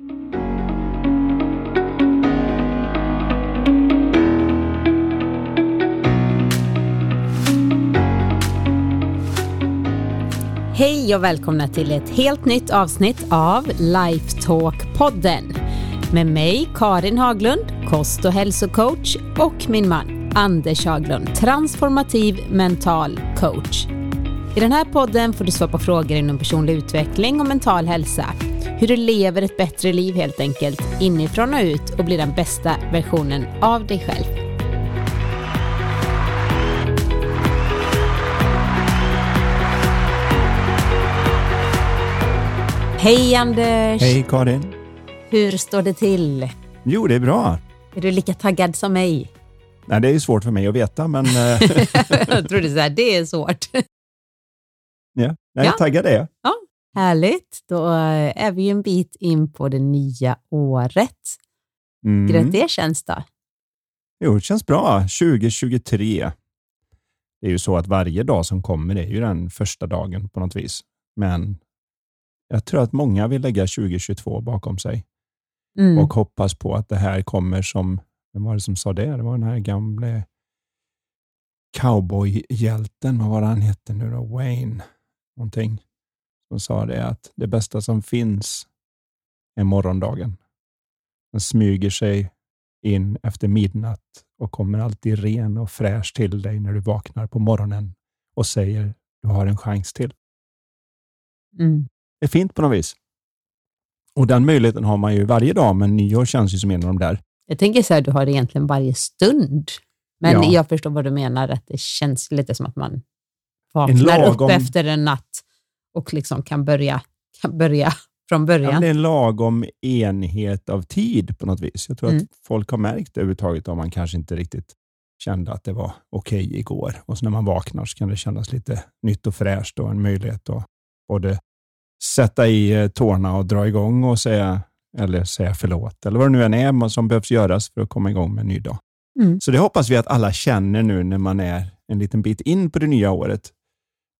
Hej och välkomna till ett helt nytt avsnitt av Lifetalk-podden. Med mig Karin Haglund, kost- och hälsocoach, och min man Anders Haglund, transformativ mental coach. I den här podden får du svara på frågor inom personlig utveckling och mental hälsa. Hur du lever ett bättre liv helt enkelt, inifrån och ut, och blir den bästa versionen av dig själv. Hej Anders! Hej Karin! Hur står det till? Jo, det är bra. Är du lika taggad som mig? Nej, det är ju svårt för mig att veta, men... Jag trodde så här, det är svårt. Ja, jag är taggad är jag. Ja, härligt. Då är vi ju en bit in på det nya året. Hur det känns då? Jo, det känns bra. 2023. Det är ju så att varje dag som kommer är ju den första dagen på något vis. Men... jag tror att många vill lägga 2022 bakom sig. Och hoppas på att det här kommer som... vem var det som sa det? Det var den här gamla cowboyhjälten. Vad var det han hette nu då? Wayne. Någonting. Som sa det att det bästa som finns är morgondagen. Den smyger sig in efter midnatt och kommer alltid ren och fräsch till dig när du vaknar på morgonen och säger du har en chans till. Det är fint på något vis. Och den möjligheten har man ju varje dag, men nyår känns ju som en av de där. Jag tänker så här, du har det egentligen varje stund. Men jag förstår vad du menar, att det känns lite som att man vaknar upp efter en natt och liksom kan börja från början. Ja, det är en lagom enhet av tid på något vis. Jag tror att folk har märkt det överhuvudtaget, om man kanske inte riktigt kände att det var okej igår. Och så när man vaknar så kan det kännas lite nytt och fräscht och en möjlighet att både sätta i tårna och dra igång och säga förlåt. Eller vad det nu än är som behövs göras för att komma igång med en ny dag. Så det hoppas vi att alla känner nu när man är en liten bit in på det nya året.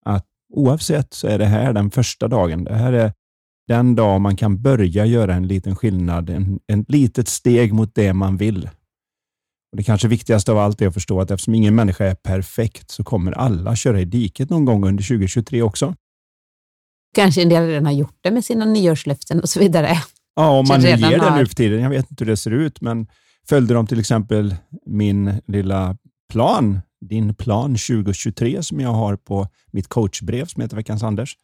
Att oavsett så är det här den första dagen. Det här är den dag man kan börja göra en liten skillnad. Ett litet steg mot det man vill. Och det kanske viktigaste av allt är att förstå att eftersom ingen människa är perfekt så kommer alla köra i diket någon gång under 2023 också. Kanske en del redan har gjort det med sina nyårslöften och så vidare. Ja, om man ger det nu för tiden. Jag vet inte hur det ser ut, men följde de till exempel min lilla plan, din plan 2023 som jag har på mitt coachbrev som heter Veckans Anders,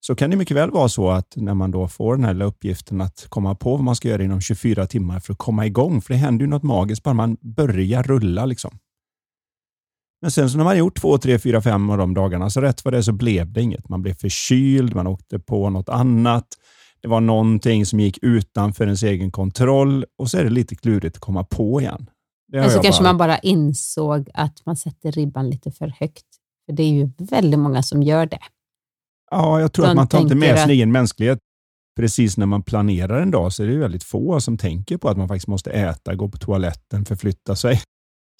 så kan det mycket väl vara så att när man då får den här uppgiften att komma på vad man ska göra inom 24 timmar för att komma igång, för det händer ju något magiskt bara man börjar rulla liksom. Men sen så när man gjort 2, 3, 4, 5 av de dagarna så rätt vad det så blev det inget. Man blev förkyld, man åkte på något annat. Det var någonting som gick utanför ens egen kontroll. Och så är det lite klurigt att komma på igen. Men så kanske man bara insåg att man sätter ribban lite för högt. För det är ju väldigt många som gör det. Ja, jag tror att man tar inte med sin egen mänsklighet. Precis när man planerar en dag så är det ju väldigt få som tänker på att man faktiskt måste äta, gå på toaletten, förflytta sig.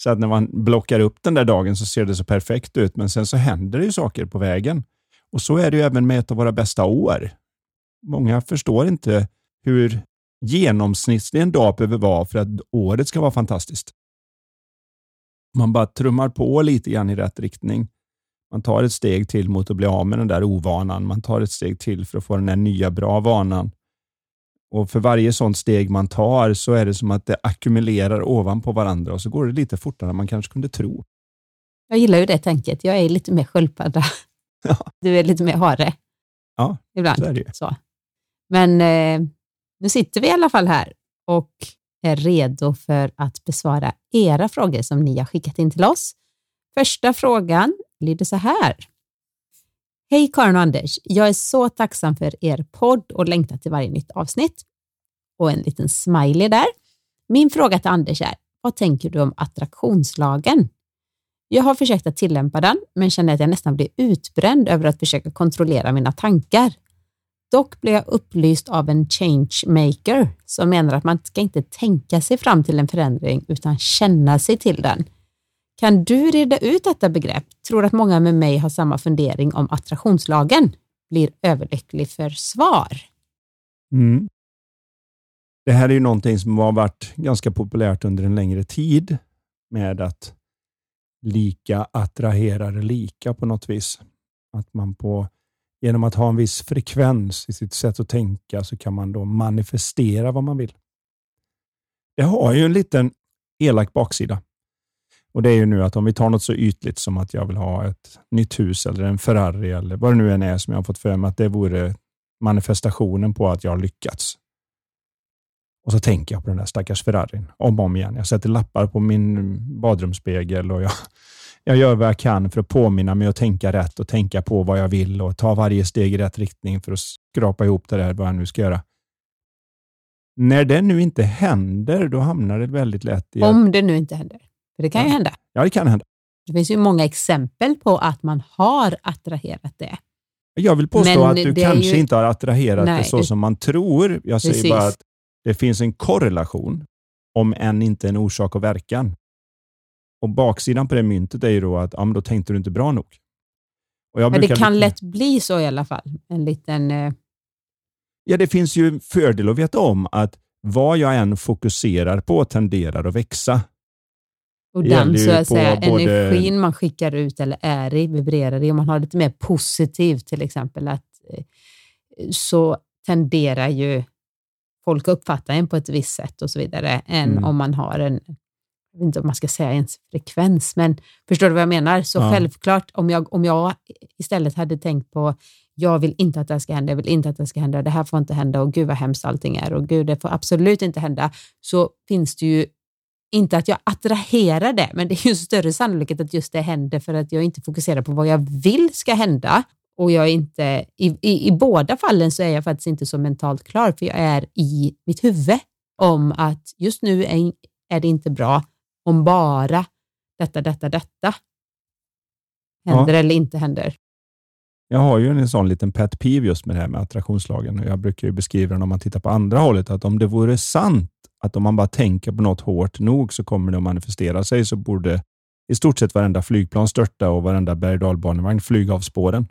Så att när man blockar upp den där dagen så ser det så perfekt ut. Men sen så händer det ju saker på vägen. Och så är det ju även med ett av våra bästa år. Många förstår inte hur genomsnittlig en dag behöver vara för att året ska vara fantastiskt. Man bara trummar på lite grann i rätt riktning. Man tar ett steg till mot att bli av med den där ovanan. Man tar ett steg till för att få den där nya bra vanan. Och för varje sånt steg man tar så är det som att det ackumulerar ovanpå varandra och så går det lite fortare än man kanske kunde tro. Jag gillar ju det tänket. Jag är lite mer sköldpadda. Ja. Du är lite mer hare. Ja, ibland. Så är det ju. Så. Men nu sitter vi i alla fall här och är redo för att besvara era frågor som ni har skickat in till oss. Första frågan lyder så här. Hej Karin och Anders, jag är så tacksam för er podd och längtar till varje nytt avsnitt. Och en liten smiley där. Min fråga till Anders är, vad tänker du om attraktionslagen? Jag har försökt att tillämpa den, men känner att jag nästan blir utbränd över att försöka kontrollera mina tankar. Dock blev jag upplyst av en changemaker som menar att man ska inte tänka sig fram till en förändring utan känna sig till den. Kan du reda ut detta begrepp? Tror att många med mig har samma fundering om attraktionslagen? Blir överlycklig för svar. det här är ju någonting som har varit ganska populärt under en längre tid, med att lika attraherar lika på något vis. Att man genom att ha en viss frekvens i sitt sätt att tänka så kan man då manifestera vad man vill. Det har ju en liten elak baksida. Och det är ju nu att om vi tar något så ytligt som att jag vill ha ett nytt hus eller en Ferrari eller vad det nu än är som jag har fått för mig att det vore manifestationen på att jag har lyckats. Och så tänker jag på den där stackars Ferrarin om och om igen. Jag sätter lappar på min badrumsspegel och jag gör vad jag kan för att påminna mig att tänka rätt och tänka på vad jag vill och ta varje steg i rätt riktning för att skrapa ihop det där vad jag nu ska göra. När det nu inte händer, då hamnar det väldigt lätt i... Om det nu inte händer. För det kan ju hända. Ja, det kan hända. Det finns ju många exempel på att man har attraherat det. Jag vill påstå men att du kanske inte har attraherat det så som man tror. Jag säger precis. Bara att det finns en korrelation, om än inte en orsak och verkan. Och baksidan på det myntet är ju då att då tänkte du inte bra nog. Och men det kan lätt bli så i alla fall. En liten... Ja, det finns ju fördel att veta om att vad jag än fokuserar på tenderar att växa. Och den så att säga energin man skickar ut eller är i, vibrerar i, om man har lite mer positivt till exempel, att så tenderar ju folk uppfattar en på ett visst sätt och så vidare än om man har en, jag vet inte om man ska säga ens frekvens, men förstår du vad jag menar? Så självklart om jag istället hade tänkt på jag vill inte att det ska hända, jag vill inte att det ska hända, det här får inte hända och gud vad hemskt allting är och gud det får absolut inte hända, så finns det ju inte att jag attraherar det, men det är ju större sannolikhet att just det händer för att jag inte fokuserar på vad jag vill ska hända. Och jag är inte, i båda fallen så är jag faktiskt inte så mentalt klar, för jag är i mitt huvud om att just nu är det inte bra om bara detta händer eller inte händer. Jag har ju en sån liten pet peeve just med det här med attraktionslagen, och jag brukar ju beskriva den om man tittar på andra hållet, att om det vore sant att om man bara tänker på något hårt nog så kommer det att manifestera sig, så borde i stort sett varenda flygplan störta och varenda berg-dalbanevagn flyga av spåren.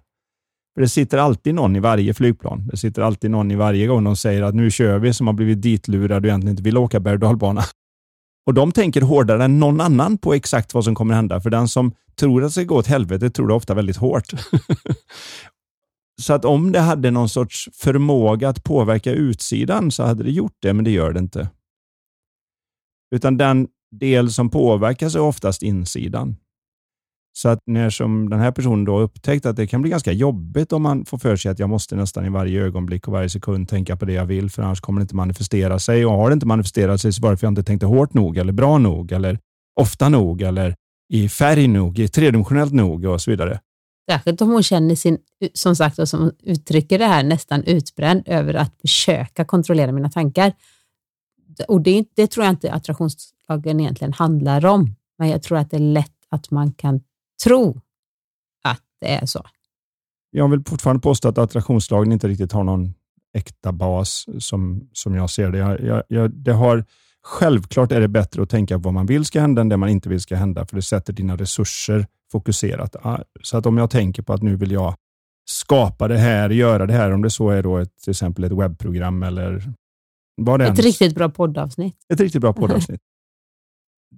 För det sitter alltid någon i varje flygplan. Det sitter alltid någon i varje gång de säger att nu kör vi, som har blivit ditlurad och egentligen inte vill åka berg-dalbana. Och de tänker hårdare än någon annan på exakt vad som kommer hända. För den som tror att det ska gå åt helvete tror det ofta väldigt hårt. Så att om det hade någon sorts förmåga att påverka utsidan så hade det gjort det, men det gör det inte. Utan den del som påverkas är oftast insidan. Så att när som den här personen då upptäckt att det kan bli ganska jobbigt om man får för sig att jag måste nästan i varje ögonblick och varje sekund tänka på det jag vill, för annars kommer det inte manifestera sig. Och har det inte manifesterat sig så bara för jag inte tänkte hårt nog eller bra nog eller ofta nog eller i färg nog, i tredimensionellt nog och så vidare. Särskilt om hon känner sin, som sagt, och som uttrycker det här, nästan utbränd över att försöka kontrollera mina tankar. Och det tror jag inte attraktionslagen egentligen handlar om. Men jag tror att det är lätt att man kan tro att det är så. Jag vill fortfarande påstå att attraktionslagen inte riktigt har någon äkta bas som jag ser det. Det har, självklart är det bättre att tänka på vad man vill ska hända än det man inte vill ska hända. För det sätter dina resurser fokuserat. Så att om jag tänker på att nu vill jag skapa det här, göra det här. Om det så är då till exempel ett webbprogram eller... Ett riktigt bra poddavsnitt.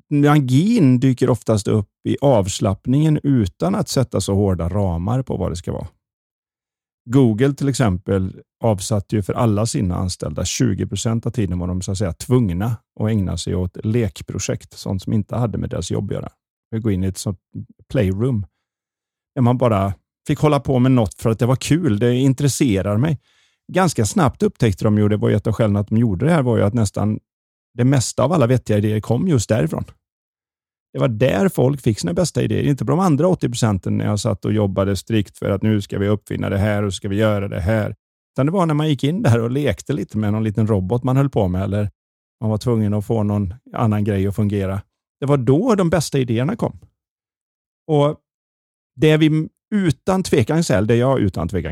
Magin dyker oftast upp i avslappningen utan att sätta så hårda ramar på vad det ska vara. Google till exempel avsatte ju för alla sina anställda 20% av tiden var de så att säga tvungna att ägna sig åt lekprojekt, sånt som inte hade med deras jobb att göra. Vi går in i ett sånt playroom där man bara fick hålla på med något för att det var kul, det intresserar mig. Ganska snabbt upptäckte de ju, det var ju ett av skälen att de gjorde det här, var ju att nästan det mesta av alla vettiga idéer kom just därifrån. Det var där folk fick sina bästa idéer, inte på de andra 80% när jag satt och jobbade strikt för att nu ska vi uppfinna det här och ska vi göra det här. Utan det var när man gick in där och lekte lite med någon liten robot man höll på med, eller man var tvungen att få någon annan grej att fungera. Det var då de bästa idéerna kom. Och det vi... utan tvekan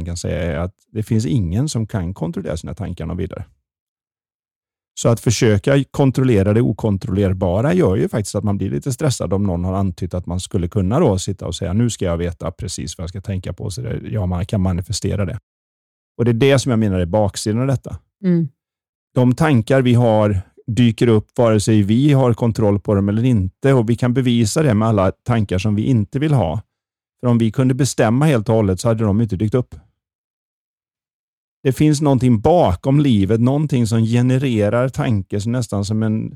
kan säga är att det finns ingen som kan kontrollera sina tankar och vidare. Så att försöka kontrollera det okontrollerbara gör ju faktiskt att man blir lite stressad om någon har antytt att man skulle kunna då sitta och säga nu ska jag veta precis vad jag ska tänka på, så man kan manifestera det. Och det är det som jag menar är baksidan av detta. Mm. de tankar vi har dyker upp vare sig vi har kontroll på dem eller inte, och vi kan bevisa det med alla tankar som vi inte vill ha. För om vi kunde bestämma helt och hållet så hade de inte dykt upp. Det finns någonting bakom livet, någonting som genererar tankar som nästan som en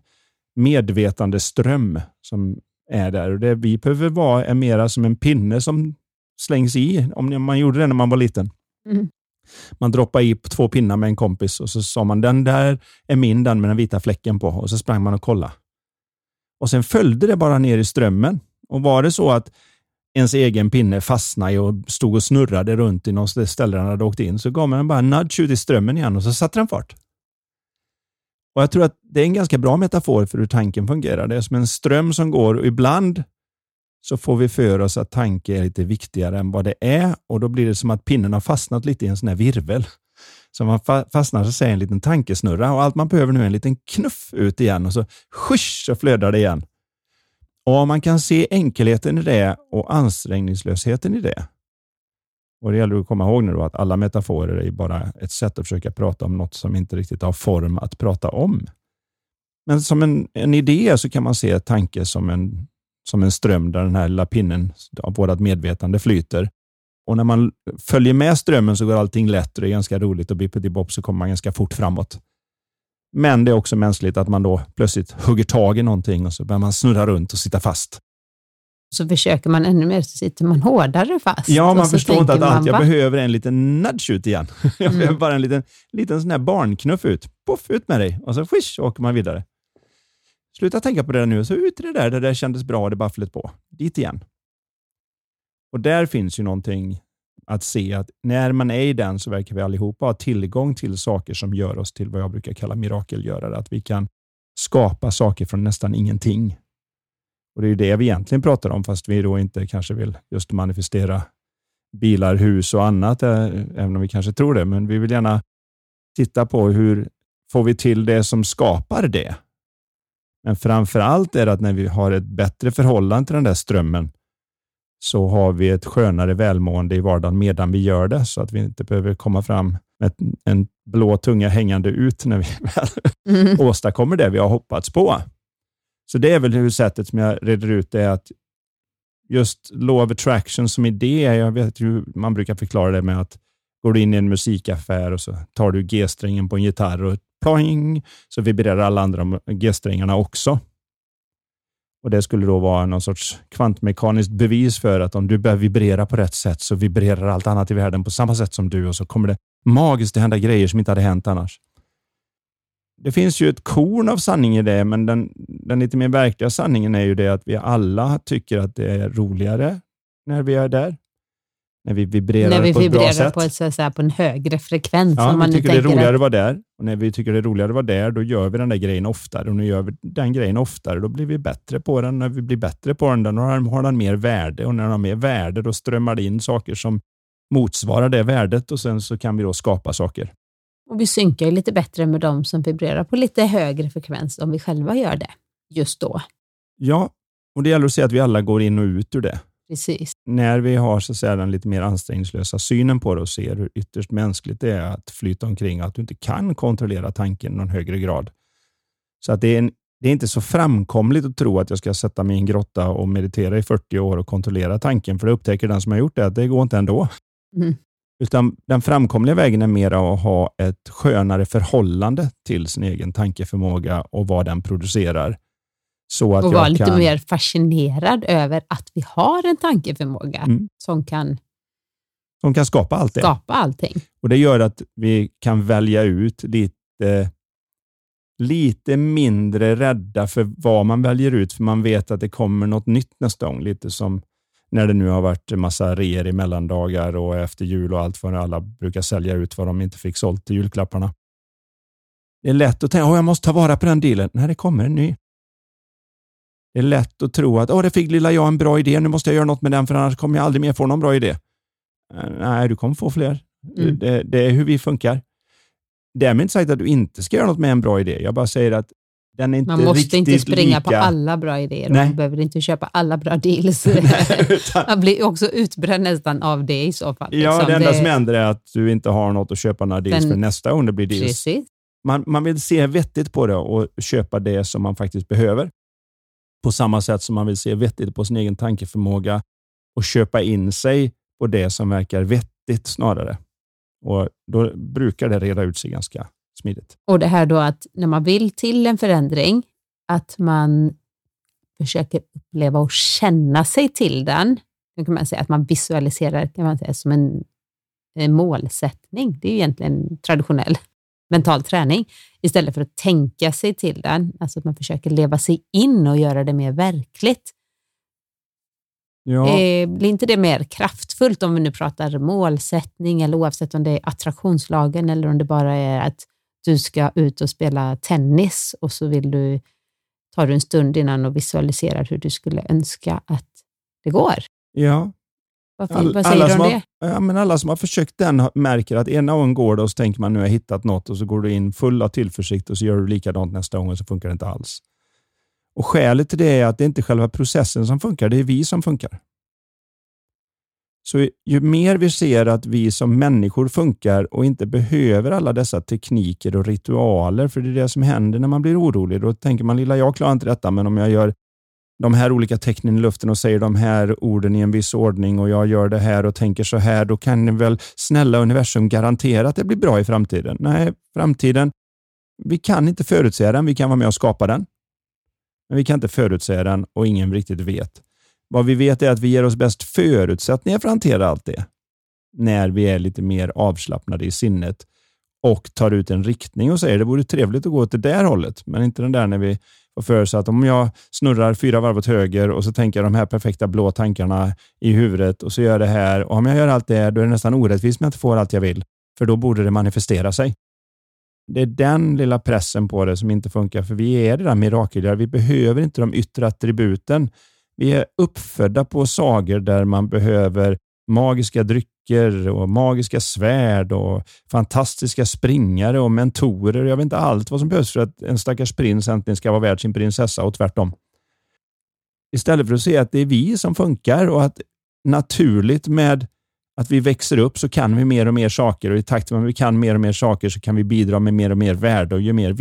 medvetande ström som är där. Och det vi behöver vara är mera som en pinne som slängs i, om man gjorde det när man var liten. Mm. Man droppade i 2 pinnar med en kompis och så sa man, den där är min, den med den vita fläcken på, och så sprang man och kollade. Och sen följde det bara ner i strömmen, och var det så att ens egen pinne fastnade och stod och snurrade runt i något ställe den hade åkt in, så gav man bara en nudge ut i strömmen igen och så satte den fart. Och jag tror att det är en ganska bra metafor för hur tanken fungerar. Det är som en ström som går, och ibland så får vi för oss att tanke är lite viktigare än vad det är, och då blir det som att pinnen har fastnat lite i en sån här virvel. Så man fastnar så säger en liten tankesnurra, och allt man behöver nu är en liten knuff ut igen, och så skysch, så flödar det igen. Och om man kan se enkelheten i det och ansträngningslösheten i det. Och det gäller att komma ihåg nu då att alla metaforer är bara ett sätt att försöka prata om något som inte riktigt har form att prata om. Men som en idé så kan man se tanke som en ström där den här lilla pinnen av vårt medvetande flyter. Och när man följer med strömmen så går allting lätt, och det är ganska roligt, och bippetibopp så kommer man ganska fort framåt. Men det är också mänskligt att man då plötsligt hugger tag i någonting och så börjar man snurra runt och sitta fast. Så försöker man ännu mer, så sitter man hårdare fast. Ja, man förstår inte att allt jag behöver en liten nudge ut igen. Jag behöver bara en liten sån här barnknuff ut. Puff, ut med dig. Och så fisch, åker man vidare. Sluta tänka på det nu, så ut i det där kändes bra och det bara flöt på. Dit igen. Och där finns ju någonting att se, att när man är i den så verkar vi allihopa ha tillgång till saker som gör oss till vad jag brukar kalla mirakelgörare. Att vi kan skapa saker från nästan ingenting. Och det är ju det vi egentligen pratar om, fast vi då inte kanske vill just manifestera bilar, hus och annat, även om vi kanske tror det. Men vi vill gärna titta på hur får vi till det som skapar det. Men framförallt är det att när vi har ett bättre förhållande till den där strömmen, så har vi ett skönare välmående i vardagen medan vi gör det, så att vi inte behöver komma fram med en blå tunga hängande ut när vi väl åstadkommer det vi har hoppats på. Så det är väl hur sättet som jag reder ut det, är att just law of attraction som idé, jag vet ju man brukar förklara det med att går du in i en musikaffär och så tar du G-strängen på en gitarr och ploing, så vibrerar alla andra G-strängarna också. Och det skulle då vara någon sorts kvantmekaniskt bevis för att om du börjar vibrera på rätt sätt så vibrerar allt annat i världen på samma sätt som du, och så kommer det magiskt att hända grejer som inte hade hänt annars. Det finns ju ett korn av sanning i det, men den lite mer verkliga sanningen är ju det att vi alla tycker att det är roligare när vi är där. När vi vibrerar på ett sätt, på en högre frekvens. Ja, om man tycker det är roligare att vara där. Och när vi tycker det är roligare att vara där, då gör vi den där grejen oftare. Och när vi gör den grejen oftare, då blir vi bättre på den. När vi blir bättre på den, då har den mer värde. Och när den har mer värde, då strömmar det in saker som motsvarar det värdet. Och sen så kan vi då skapa saker. Och vi synkar ju lite bättre med de som vibrerar på lite högre frekvens om vi själva gör det just då. Ja, och det gäller att se att vi alla går in och ut ur det. Precis. När vi har så att säga den lite mer ansträngningslösa synen på det och ser hur ytterst mänskligt det är att flyta omkring, att du inte kan kontrollera tanken i någon högre grad. Så att det är inte så framkomligt att tro att jag ska sätta mig i en grotta och meditera i 40 år och kontrollera tanken, för det upptäcker den som har gjort det att det går inte ändå. Mm. Utan den framkomliga vägen är mer att ha ett skönare förhållande till sin egen tankeförmåga och vad den producerar. Så att och vara lite mer fascinerad över att vi har en tankeförmåga som kan skapa allt det. Skapa allting. Och det gör att vi kan välja ut lite mindre rädda för vad man väljer ut, för man vet att det kommer något nytt nästa gång. Lite som när det nu har varit en massa reor i mellandagar och efter jul och allt vad alla brukar sälja ut vad de inte fick sålt till julklapparna. Det är lätt att tänka, jag måste ta vara på den dealen. Nej, det kommer en ny. Det är lätt att tro att det fick lilla jag en bra idé, nu måste jag göra något med den för annars kommer jag aldrig mer få någon bra idé. Nej, du kommer få fler. Mm. Det är hur vi funkar. Det är inte sagt att du inte ska göra något med en bra idé. Jag bara säger att den är inte riktigt lika. Man måste inte springa på alla bra idéer. Man behöver inte köpa alla bra deals. Man blir också utbränd nästan av det i så fall. Ja, det enda som händer är att du inte har något att köpa några deals för nästa gång det blir deals. Precis. Man vill se vettigt på det och köpa det som man faktiskt behöver. På samma sätt som man vill se vettigt på sin egen tankeförmåga och köpa in sig på det som verkar vettigt snarare. Och då brukar det reda ut sig ganska smidigt. Och det här då att när man vill till en förändring, att man försöker uppleva och känna sig till den. Då kan man säga att man visualiserar, kan man säga, som en målsättning. Det är ju egentligen traditionell mental träning. Istället för att tänka sig till den. Alltså att man försöker leva sig in och göra det mer verkligt. Ja. Blir inte det mer kraftfullt om vi nu pratar målsättning, eller oavsett om det är attraktionslagen eller om det bara är att du ska ut och spela tennis och så tar du en stund innan och visualiserar hur du skulle önska att det går. Ja. Vad säger du om det? Ja, men alla som har försökt den märker att ena gången går det och så tänker man nu har jag hittat något, och så går du in full av tillförsikt och så gör du likadant nästa gång och så funkar det inte alls. Och skälet till det är att det inte är själva processen som funkar, det är vi som funkar. Så ju mer vi ser att vi som människor funkar och inte behöver alla dessa tekniker och ritualer, för det är det som händer när man blir orolig. Då tänker man, lilla jag klarar inte detta, men om jag gör de här olika tecknen i luften och säger de här orden i en viss ordning och jag gör det här och tänker så här, då kan väl snälla universum garantera att det blir bra i framtiden. Nej, framtiden, vi kan inte förutsäga den, vi kan vara med och skapa den. Men vi kan inte förutsäga den och ingen riktigt vet. Vad vi vet är att vi ger oss bäst förutsättningar för att hantera allt det. När vi är lite mer avslappnade i sinnet och tar ut en riktning och säger det vore trevligt att gå till det där hållet. Men inte den där när vi var förutsatt att om jag snurrar 4 varv åt höger och så tänker jag de här perfekta blå tankarna i huvudet och så gör det här. Och om jag gör allt det här, då är det nästan orättvist men jag inte får allt jag vill. För då borde det manifestera sig. Det är den lilla pressen på det som inte funkar. För vi är det där mirakelgörare. Vi behöver inte de yttre attributen. Vi är uppfödda på sagor där man behöver magiska drycker och magiska svärd och fantastiska springare och mentorer. Jag vet inte allt vad som behövs för att en stackars prins äntligen ska vara värd sin prinsessa och tvärtom. Istället för att se att det är vi som funkar och att naturligt med att vi växer upp så kan vi mer och mer saker, och i takt med att vi kan mer och mer saker så kan vi bidra med mer och mer värde, och ju mer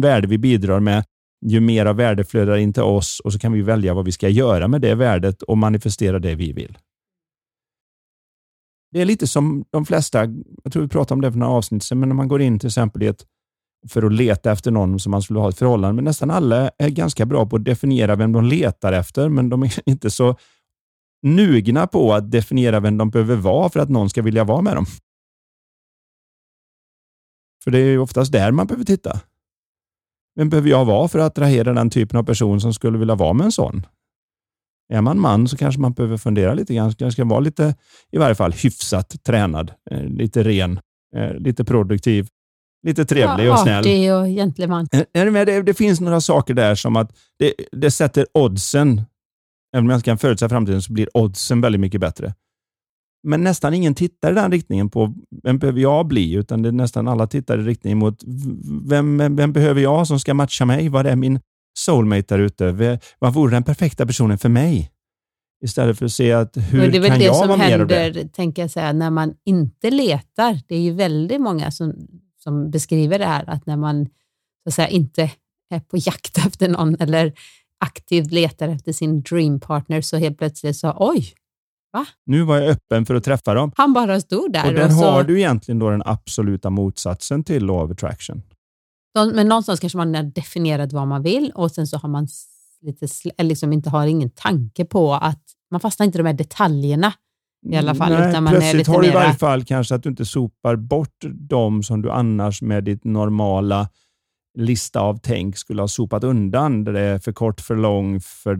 värde vi bidrar med, ju mer av värde flödar in till oss, och så kan vi välja vad vi ska göra med det värdet och manifestera det vi vill. Det är lite som de flesta, jag tror vi pratade om det för några avsnitt sedan, men när man går in till exempel för att leta efter någon som man skulle ha ett förhållande, men nästan alla är ganska bra på att definiera vem de letar efter, men de är inte så nugna på att definiera vem de behöver vara för att någon ska vilja vara med dem. För det är ju oftast där man behöver titta. Vem behöver jag vara för att attrahera den typen av person som skulle vilja vara med en sån? Är man man så kanske man behöver fundera lite grann. Jag ska vara lite, i varje fall hyfsat tränad, lite ren, lite produktiv, lite trevlig och snäll. Artig och gentleman. Det finns några saker där som att det sätter oddsen. Även om jag kan förutsäga framtiden så blir oddsen väldigt mycket bättre. Men nästan ingen tittar i den riktningen på vem behöver jag bli, utan det är nästan alla tittar i riktningen mot vem behöver jag som ska matcha mig? Vad är min soulmate där ute? Vad vore den perfekta personen för mig? Istället för att se att hur kan jag vara mer av det? Det är väl det som händer, tänker jag säga, när man inte letar. Det är ju väldigt många som beskriver det här, att när man så att säga inte är på jakt efter någon eller aktivt letar efter sin dreampartner, så helt plötsligt sa, oj, va? Nu var jag öppen för att träffa dem. Han bara stod där. Och den så har du egentligen då den absoluta motsatsen till law of attraction. Men någonstans kanske man har definierat vad man vill, och sen så har man lite, liksom inte har ingen tanke på att, man fastnar inte i de här detaljerna i alla fall. Nej, utan man plötsligt är lite har du i varje fall kanske att du inte sopar bort dem som du annars med ditt normala lista av tänk skulle ha sopat undan, där det är för kort, för lång, för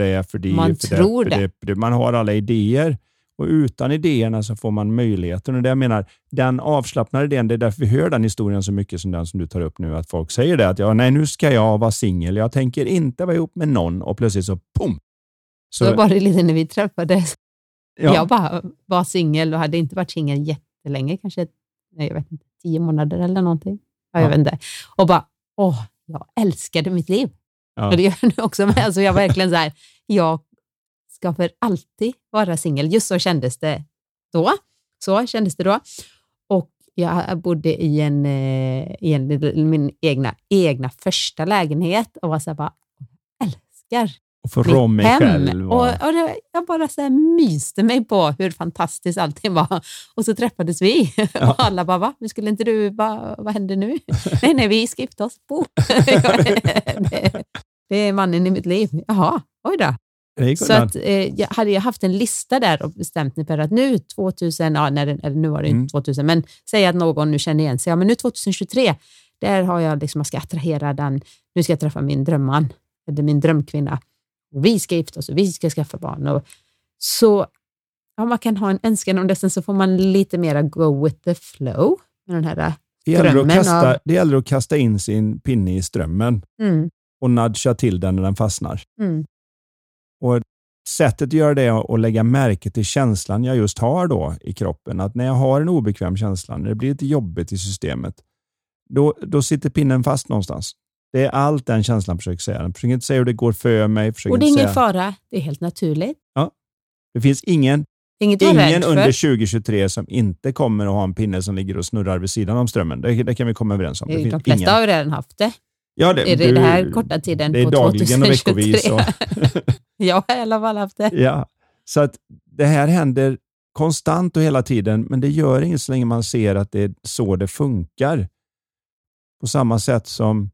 det. Man har alla idéer, och utan idéerna så får man möjligheten. Och det jag menar, den avslappnade idén, det är därför vi hör den historien så mycket som den som du tar upp nu, att folk säger det, att ja, nej, nu ska jag vara singel, jag tänker inte vara ihop med någon, och plötsligt så pum! Så då var det lite när vi träffades. Ja. Jag bara var singel och hade inte varit singel jättelänge, kanske 10 månader eller någonting. Ja. Jag vet inte. Och bara jag älskade mitt liv. Ja. Och det gör jag nu också med. Alltså jag verkligen så här, jag ska för alltid vara singel. Just så kändes det då. Och Jag bodde i min egna första lägenhet och var så här bara, älskar och få rå mig själv. Och det, jag bara så här myste mig på hur fantastiskt allting var. Och så träffades vi. Ja. Och alla bara, va? Nu skulle inte du, vad hände nu? nej, vi skippt oss. Det är mannen i mitt liv. Jaha, oj då. Så att, hade jag haft en lista där och bestämt mig för att nu 2000, nu var det inte 2000, men säg att någon nu känner igen sig, ja men nu 2023, där har jag liksom, jag ska attrahera den, nu ska jag träffa min drömman, eller min drömkvinna, och vi ska gifta oss och vi ska skaffa barn, och så ja, man kan ha en önskan om det, så får man lite mera go with the flow med den här drömmen. Det gäller att kasta in sin pinne i strömmen och nudga till den när den fastnar. Och sättet att göra det är att lägga märke till känslan jag just har då i kroppen. Att när jag har en obekväm känsla, när det blir lite jobbigt i systemet, då sitter pinnen fast någonstans. Det är allt den känslan försöker säga. Den försöker inte säga hur det går för mig. Och det är ingen fara, det är helt naturligt. Ja, det finns ingen under 2023 som inte kommer att ha en pinne som ligger och snurrar vid sidan om strömmen. Det kan vi komma överens om. Det finns de flesta har redan haft det. Ja, det är det den här korta tiden på 2023. Det är dagligen och veckovis. Jag har i alla fall haft det. Ja, så att det här händer konstant och hela tiden, men det gör inget så länge man ser att det är så det funkar. På samma sätt som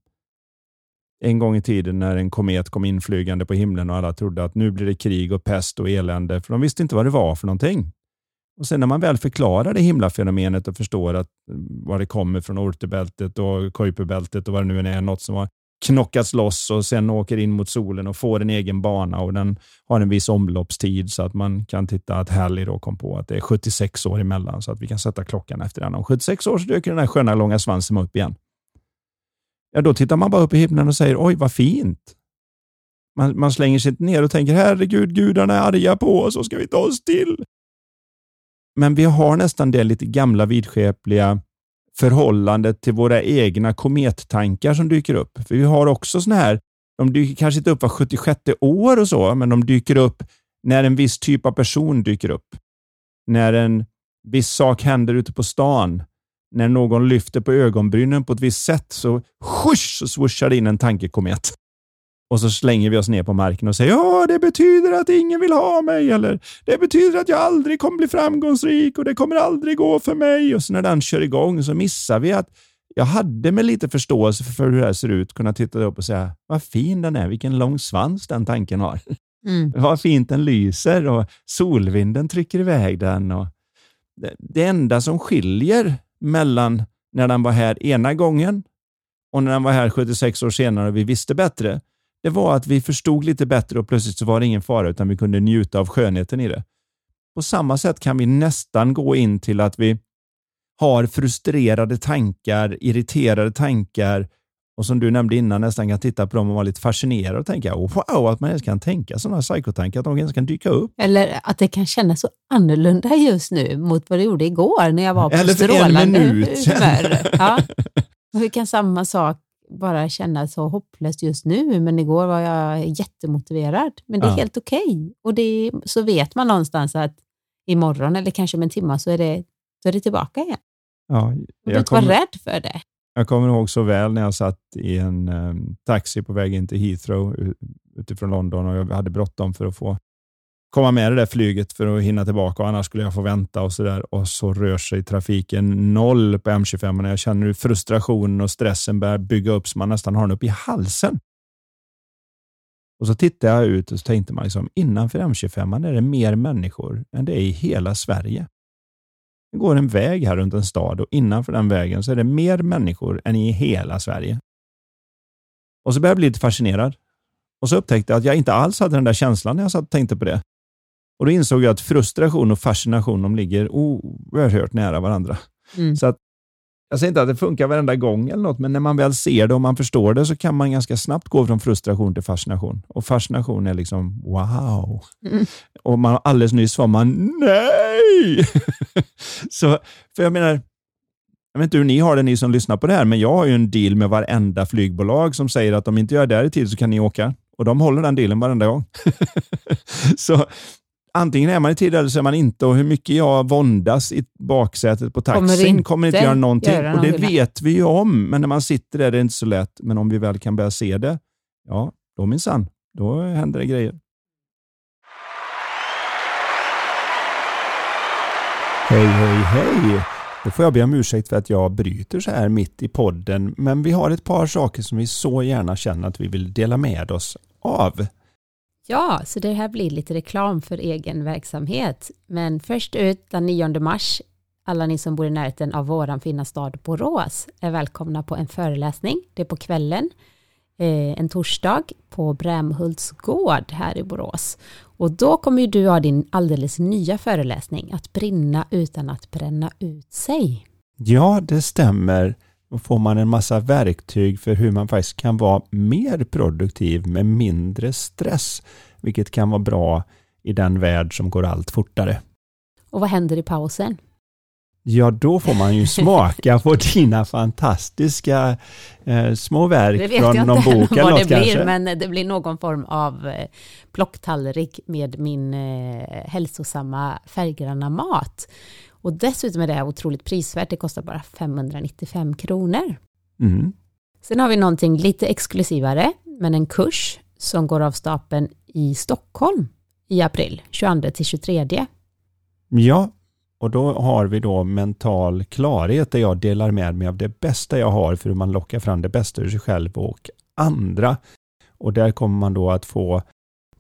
en gång i tiden när en komet kom inflygande på himlen och alla trodde att nu blir det krig och pest och elände, för de visste inte vad det var för någonting. Och sen när man väl förklarar det himlafenomenet och förstår att vad det kommer från, Ortebältet och Kuiperbältet och vad det nu är, något som har knockas loss och sen åker in mot solen och får en egen bana, och den har en viss omloppstid så att man kan titta att Halley då kom på att det är 76 år emellan, så att vi kan sätta klockan efter den. Om 76 år så dyker den här sköna långa svansen upp igen. Ja, då tittar man bara upp i himlen och säger, oj vad fint. Man slänger sig ner och tänker, herregud, gudarna är arga på oss, så ska vi ta oss till. Men vi har nästan det lite gamla vidskepliga förhållandet till våra egna komettankar som dyker upp. För vi har också såna här, de dyker kanske inte upp var 76 år och så, men de dyker upp när en viss typ av person dyker upp. När en viss sak händer ute på stan, när någon lyfter på ögonbrynen på ett visst sätt, så swooshar det in en tankekomet. Och så slänger vi oss ner på marken och säger, ja, det betyder att ingen vill ha mig, eller det betyder att jag aldrig kommer bli framgångsrik och det kommer aldrig gå för mig. Och så när den kör igång så missar vi att jag hade med lite förståelse för hur det här ser ut kunna titta upp och säga, vad fin den är, vilken lång svans den tanken har. Vad fint den lyser och solvinden trycker iväg den. Och det enda som skiljer mellan när den var här ena gången och när den var här 76 år senare och vi visste bättre, det var att vi förstod lite bättre och plötsligt så var det ingen fara, utan vi kunde njuta av skönheten i det. På samma sätt kan vi nästan gå in till att vi har frustrerade tankar, irriterade tankar, och som du nämnde innan, nästan kan titta på dem och vara lite fascinerad och tänka, wow, att man ens kan tänka sådana psykotankar, att de ens kan dyka upp. Eller att det kan kännas så annorlunda just nu mot vad det gjorde igår när jag var på strålande. Eller för en minut sedan. Ja. Och hur kan samma sak bara känna så hopplöst just nu, men igår var jag jättemotiverad, men det är helt okej. Och det, så vet man någonstans att imorgon eller kanske om en timme så är det tillbaka igen. Ja, jag var rädd för det. Jag kommer ihåg så väl när jag satt i en taxi på väg in till Heathrow utifrån London, och jag hade bråttom för att få komma med det där flyget för att hinna tillbaka, och annars skulle jag få vänta och sådär. Och så rör sig trafiken noll på M25 och jag känner hur frustrationen och stressen börjar bygga upp så man nästan har den upp i halsen. Och så tittar jag ut och så tänkte man liksom, innanför M25 är det mer människor än det är i hela Sverige. Det går en väg här runt en stad och innanför den vägen så är det mer människor än i hela Sverige. Och så började jag bli lite fascinerad. Och så upptäckte jag att jag inte alls hade den där känslan när jag satt och tänkte på det. Och då insåg jag att frustration och fascination, de ligger oerhört nära varandra. Så att, jag säger inte att det funkar varenda gång eller något, men när man väl ser det och man förstår det så kan man ganska snabbt gå från frustration till fascination. Och fascination är liksom, wow! Och man alldeles nyss var man, nej! Så, för jag vet inte hur ni har det, ni som lyssnar på det här, men jag har ju en deal med varenda flygbolag som säger att om inte gör det här i tid så kan ni åka. Och de håller den dealen varenda gång. Så antingen är man i tid eller så är man inte. Och hur mycket jag våndas i baksätet på taxin kommer inte göra någonting. Och det vet vi ju om. Men när man sitter där, det är inte så lätt. Men om vi väl kan börja se det, ja, då minsann, då händer det grejer. Hej, hej, hej. Då får jag be om ursäkt för att jag bryter så här mitt i podden. Men vi har ett par saker som vi så gärna känner att vi vill dela med oss av. Ja, så det här blir lite reklam för egen verksamhet. Men först ut den 9 mars, alla ni som bor i närheten av våran fina stad Borås är välkomna på en föreläsning. Det är på kvällen, en torsdag på Brämhults gård här i Borås. Och då kommer ju du ha din alldeles nya föreläsning, att brinna utan att bränna ut sig. Ja, det stämmer. Då får man en massa verktyg för hur man faktiskt kan vara mer produktiv med mindre stress. Vilket kan vara bra i den värld som går allt fortare. Och vad händer i pausen? Ja, då får man ju smaka på dina fantastiska små verk från någon bok eller något kanske. Men det blir någon form av plocktallrik med min hälsosamma färggranna mat. Och dessutom är det otroligt prisvärt. Det kostar bara 595 kronor. Mm. Sen har vi någonting lite exklusivare, men en kurs som går av stapeln i Stockholm i april, 22-23. Ja, och då har vi då mental klarhet där jag delar med mig av det bästa jag har för hur man lockar fram det bästa ur sig själv och andra. Och där kommer man då att få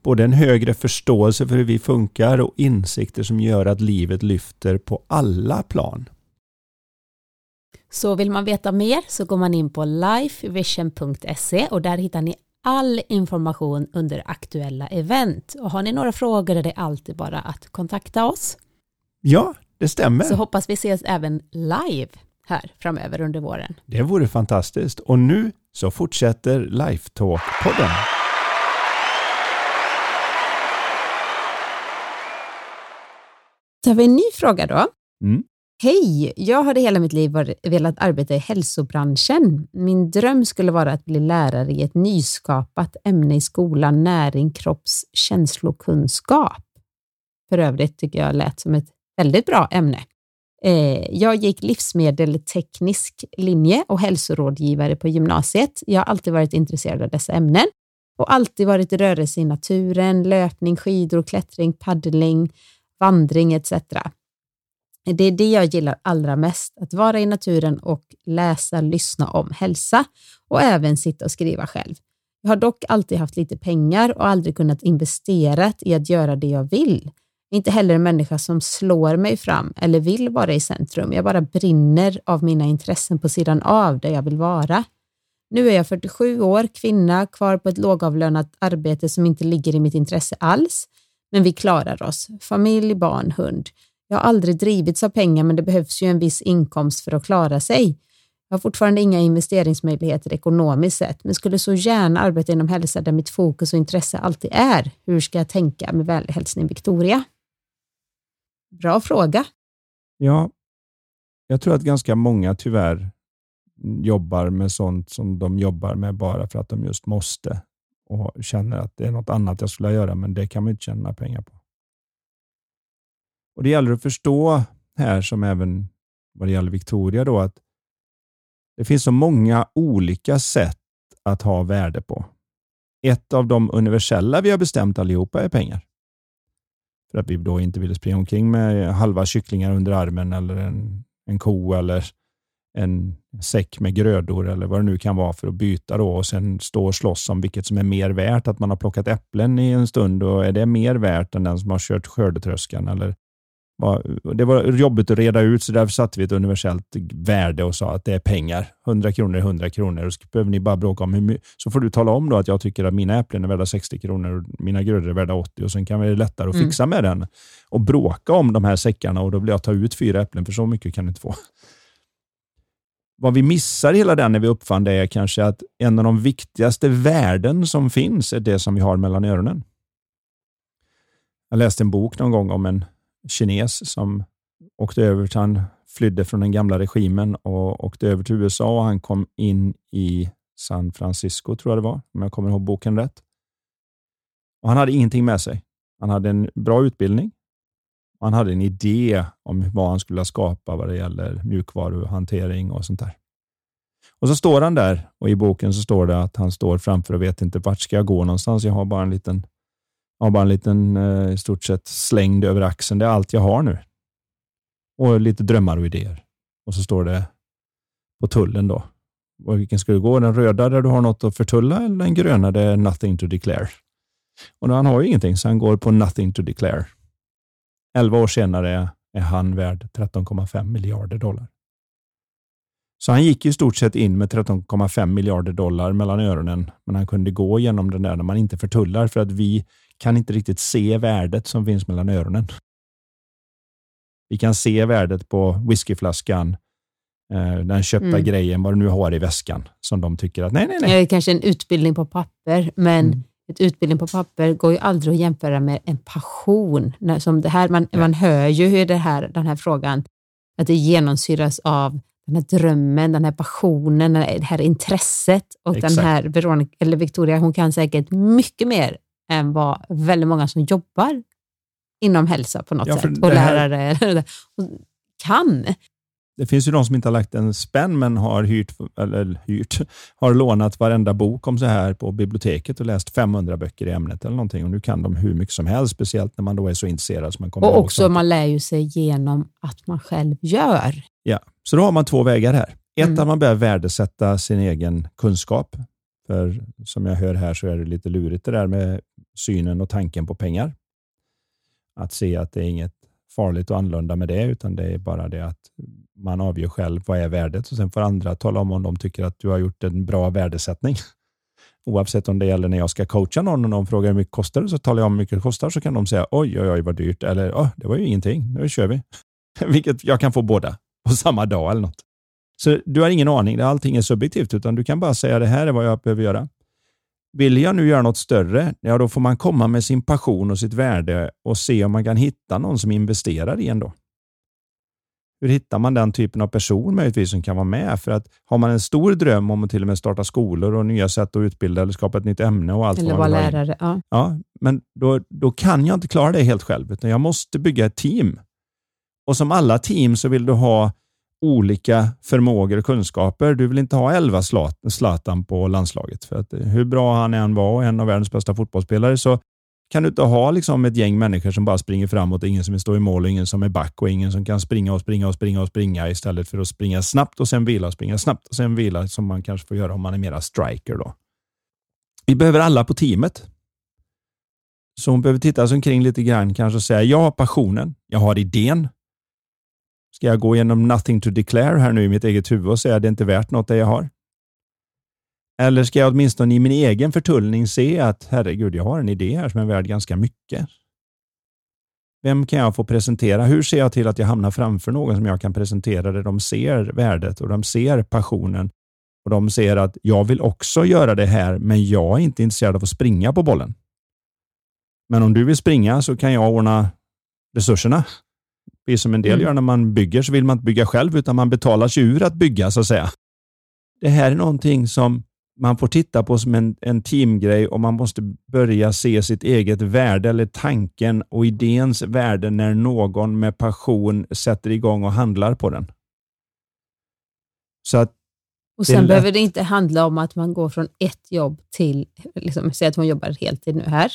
både en högre förståelse för hur vi funkar och insikter som gör att livet lyfter på alla plan. Så vill man veta mer så går man in på lifevision.se och där hittar ni all information under aktuella event. Och har ni några frågor är det alltid bara att kontakta oss. Ja, det stämmer. Så hoppas vi ses även live här framöver under våren. Det vore fantastiskt. Och nu så fortsätter Lifetalk-podden. Så har vi en ny fråga då. Mm. Hej, jag har i hela mitt liv velat arbeta i hälsobranschen. Min dröm skulle vara att bli lärare i ett nyskapat ämne i skolan, näring, kropps, känslokunskap. För övrigt tycker jag lät som ett väldigt bra ämne. Jag gick livsmedelteknisk linje och hälsorådgivare på gymnasiet. Jag har alltid varit intresserad av dessa ämnen. Och alltid varit i rörelse i naturen, löpning, skidor, klättring, paddling, vandring etc. Det är det jag gillar allra mest. Att vara i naturen och läsa, lyssna om hälsa. Och även sitta och skriva själv. Jag har dock alltid haft lite pengar och aldrig kunnat investera i att göra det jag vill. Inte heller en människa som slår mig fram eller vill vara i centrum. Jag bara brinner av mina intressen på sidan av där jag vill vara. Nu är jag 47 år, kvinna, kvar på ett lågavlönat arbete som inte ligger i mitt intresse alls. Men vi klarar oss. Familj, barn, hund. Jag har aldrig drivits av pengar, men det behövs ju en viss inkomst för att klara sig. Jag har fortfarande inga investeringsmöjligheter ekonomiskt sett, men skulle så gärna arbeta inom hälsa där mitt fokus och intresse alltid är. Hur ska jag tänka? Med vänlig hälsning, Victoria. Bra fråga. Ja, jag tror att ganska många tyvärr jobbar med sånt som de jobbar med bara för att de just måste. Och känner att det är något annat jag skulle göra, men det kan man inte tjäna pengar på. Och det gäller att förstå här, som även vad det gäller Victoria då, att det finns så många olika sätt att ha värde på. Ett av de universella vi har bestämt allihopa är pengar. För att vi då inte vill springa omkring med halva kycklingar under armen eller en ko eller en säck med grödor eller vad det nu kan vara för att byta då, och sen stå och slåss om vilket som är mer värt, att man har plockat äpplen i en stund och är det mer värt än den som har kört skördetröskan eller det var jobbigt att reda ut, så därför satte vi ett universellt värde och sa att det är pengar, 100 kronor är 100 kronor och så behöver ni bara bråka om hur mycket, så får du tala om då att jag tycker att mina äpplen är värda 60 kronor och mina grödor är värda 80 och sen kan vi lättare att fixa med den och bråka om de här säckarna och då blir jag ta ut 4 äpplen för så mycket kan du inte få. Vad vi missar hela den när vi uppfann det är kanske att en av de viktigaste värden som finns är det som vi har mellan öronen. Jag läste en bok någon gång om en kines som åkte över, han flydde från den gamla regimen och åkte över till USA och han kom in i San Francisco tror jag det var, om jag kommer ihåg boken rätt. Och han hade ingenting med sig. Han hade en bra utbildning. Han hade en idé om vad han skulle skapa vad det gäller mjukvaruhantering och sånt där. Och så står han där, och i boken så står det att han står framför och vet inte vart ska jag gå någonstans. Jag har bara en liten i stort sett slängd över axeln. Det är allt jag har nu. Och lite drömmar och idéer. Och så står det på tullen då. Och vilken ska du gå? Den röda där du har något att förtulla, eller den gröna där är nothing to declare. Och då han har ju ingenting, så han går på nothing to declare. 11 år senare är han värd 13,5 miljarder dollar. Så han gick ju i stort sett in med 13,5 miljarder dollar mellan öronen. Men han kunde gå genom den där man inte förtullar, för att vi kan inte riktigt se värdet som finns mellan öronen. Vi kan se värdet på whiskyflaskan, den köpta grejen, vad du nu har i väskan, som de tycker att nej. Det är kanske en utbildning på papper, men ett utbildning på papper går ju aldrig att jämföra med en passion. Som det här, man hör ju hur den här frågan, att det genomsyras av den här drömmen, den här passionen, det här intresset. Och exakt. Den här Veronica, eller Victoria, hon kan säkert mycket mer än vad väldigt många som jobbar inom hälsa på något sätt. Och lärare kan. Det finns ju de som inte har lagt en spänn, men har har lånat varenda bok om så här på biblioteket och läst 500 böcker i ämnet eller någonting. Och nu kan de hur mycket som helst, speciellt när man då är så intresserad. Som man kommer och också man lär ju sig genom att man själv gör. Ja, så då har man två vägar här. Ett, att man börjar värdesätta sin egen kunskap. För som jag hör här så är det lite lurigt det där med synen och tanken på pengar. Att se att det är inget farligt och annorlunda med det, utan det är bara det att man avgör själv vad är värdet, och sen får andra tala om de tycker att du har gjort en bra värdesättning. Oavsett om det gäller när jag ska coacha någon och de frågar hur mycket kostar det, så talar jag om hur mycket det kostar, så kan de säga oj vad dyrt, eller det var ju ingenting, nu kör vi. Vilket jag kan få båda på samma dag eller något. Så du har ingen aning, allting är subjektivt, utan du kan bara säga det här är vad jag behöver göra. Vill jag nu göra något större, då får man komma med sin passion och sitt värde och se om man kan hitta någon som investerar i en då. Hur hittar man den typen av person möjligtvis som kan vara med? För att har man en stor dröm om att till och med starta skolor och nya sätt att utbilda eller skapa ett nytt ämne och allt. Eller vara lärare, ja. Men då kan jag inte klara det helt själv, utan jag måste bygga ett team. Och som alla team så vill du ha olika förmågor och kunskaper. Du vill inte ha 11 Zlatan på landslaget. För att hur bra han än var, en av världens bästa fotbollsspelare, så kan du inte ha liksom ett gäng människor som bara springer framåt. Ingen som vill stå i mål, ingen som är back och ingen som kan springa istället för att springa snabbt och sen vila, springa snabbt och sen vila, som man kanske får göra om man är mera striker då. Vi behöver alla på teamet. Så hon behöver titta sig omkring lite grann kanske och säga, jag har passionen, jag har idén. Ska jag gå igenom nothing to declare här nu i mitt eget huvud och säga att det inte är värt något det jag har? Eller ska jag åtminstone i min egen förtullning se att herregud, jag har en idé här som är värd ganska mycket. Vem kan jag få presentera? Hur ser jag till att jag hamnar framför någon som jag kan presentera där de ser värdet och de ser passionen och de ser att jag vill också göra det här, men jag är inte intresserad av att springa på bollen. Men om du vill springa så kan jag ordna resurserna. Precis som en del gör när man bygger, så vill man inte bygga själv utan man betalar sig ur att bygga så att säga. Det här är någonting som man får titta på som en teamgrej, och man måste börja se sitt eget värde eller tanken och idéns värde när någon med passion sätter igång och handlar på den. Så att och sen behöver det inte handla om att man går från ett jobb till, liksom, säg att hon jobbar heltid nu här,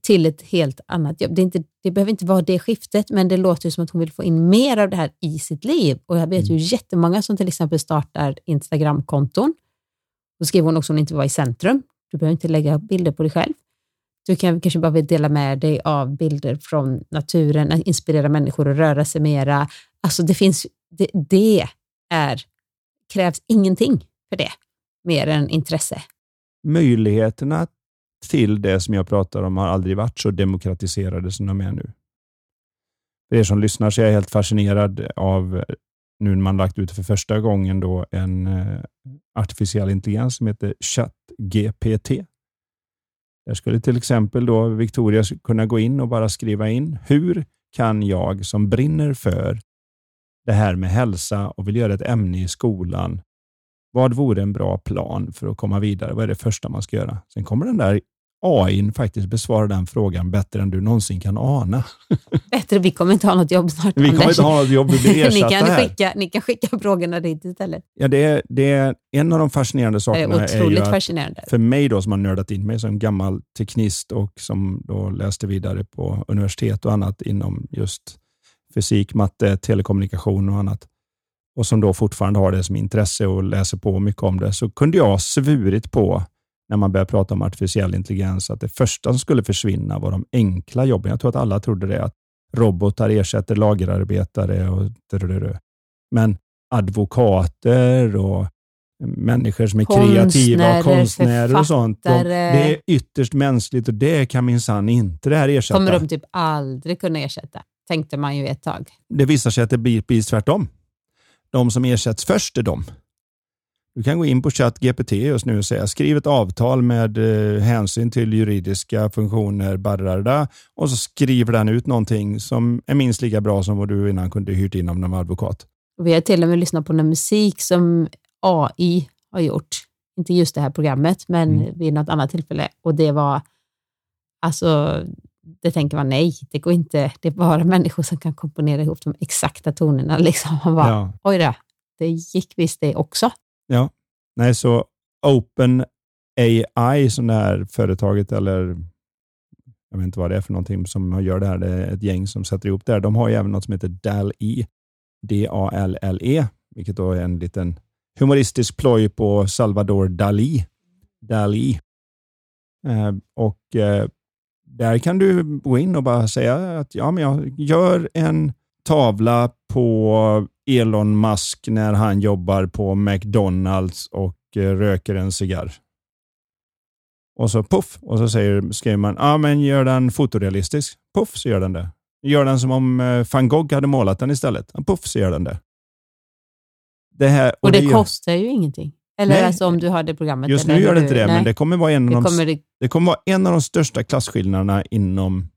till ett helt annat jobb. Det behöver inte vara det skiftet, men det låter ju som att hon vill få in mer av det här i sitt liv. Och jag vet ju jättemånga som till exempel startar Instagram-konton. Då skriver hon också om hon inte var i centrum. Du behöver inte lägga bilder på dig själv. Du kan kanske bara vilja dela med dig av bilder från naturen, att inspirera människor att röra sig mera. Alltså det finns, krävs ingenting för det, mer än intresse. Möjligheterna till det som jag pratar om har aldrig varit så demokratiserade som de är nu. För er som lyssnar så är jag helt fascinerad av, nu när man lagt ut för första gången då en artificiell intelligens som heter ChatGPT. Där skulle till exempel då Victoria kunna gå in och bara skriva in, hur kan jag som brinner för det här med hälsa och vill göra ett ämne i skolan, vad vore en bra plan för att komma vidare? Vad är det första man ska göra? Sen kommer den där AI faktiskt besvarar den frågan bättre än du någonsin kan ana. Bättre, vi kommer inte ha något jobb snart. Vi kommer inte ha något jobb, vi blir ersatta. Ni kan skicka frågorna dit istället. Ja, det är en av de fascinerande sakerna. Det är otroligt fascinerande. För mig då som har nördat in mig som gammal teknist och som då läste vidare på universitet och annat inom just fysik, matte, telekommunikation och annat. Och som då fortfarande har det som intresse och läser på mycket om det. Så kunde jag svurit på när man började prata om artificiell intelligens att det första som skulle försvinna var de enkla jobben. Jag tror att alla trodde det, att robotar ersätter lagerarbetare och men advokater och människor som är kreativa och konstnärer och sånt. Det är ytterst mänskligt och det kan minsann inte det här ersätta. Kommer de typ aldrig kunna ersätta, tänkte man ju ett tag. Det visar sig att det blir precis tvärtom. De som ersätts först är de. Du kan gå in på ChatGPT just nu och säga skriv ett avtal med hänsyn till juridiska funktioner och så skriver den ut någonting som är minst lika bra som vad du innan kunde hyrt in om den var advokat. Vi har till och med lyssnat på den musik som AI har gjort. Inte just det här programmet, men vid något annat tillfälle. Och det var, alltså, det tänker man nej, det går inte. Det är bara människor som kan komponera ihop de exakta tonerna. Liksom. Man bara, ja. Oj då, det gick visst det också. Ja, nej så Open AI som det här företaget eller jag vet inte vad det är för någonting som gör det här, det är ett gäng som sätter ihop det här. De har ju även något som heter DALL-E, D-A-L-L-E, vilket då är en liten humoristisk ploj på Salvador Dali, DALL-E. Och där kan du gå in och bara säga att ja, men jag gör en tavla på Elon Musk när han jobbar på McDonalds och röker en cigarr. Och så puff, och så skriver man, ja men gör den fotorealistisk. Puff, så gör den det. Gör den som om van Gogh hade målat den istället. Puff, så gör den det. Det här, och det kostar ju ingenting. Eller nej, alltså om du har det programmet. Just nu gör det inte det, men det kommer vara en av de största klassskillnaderna inom.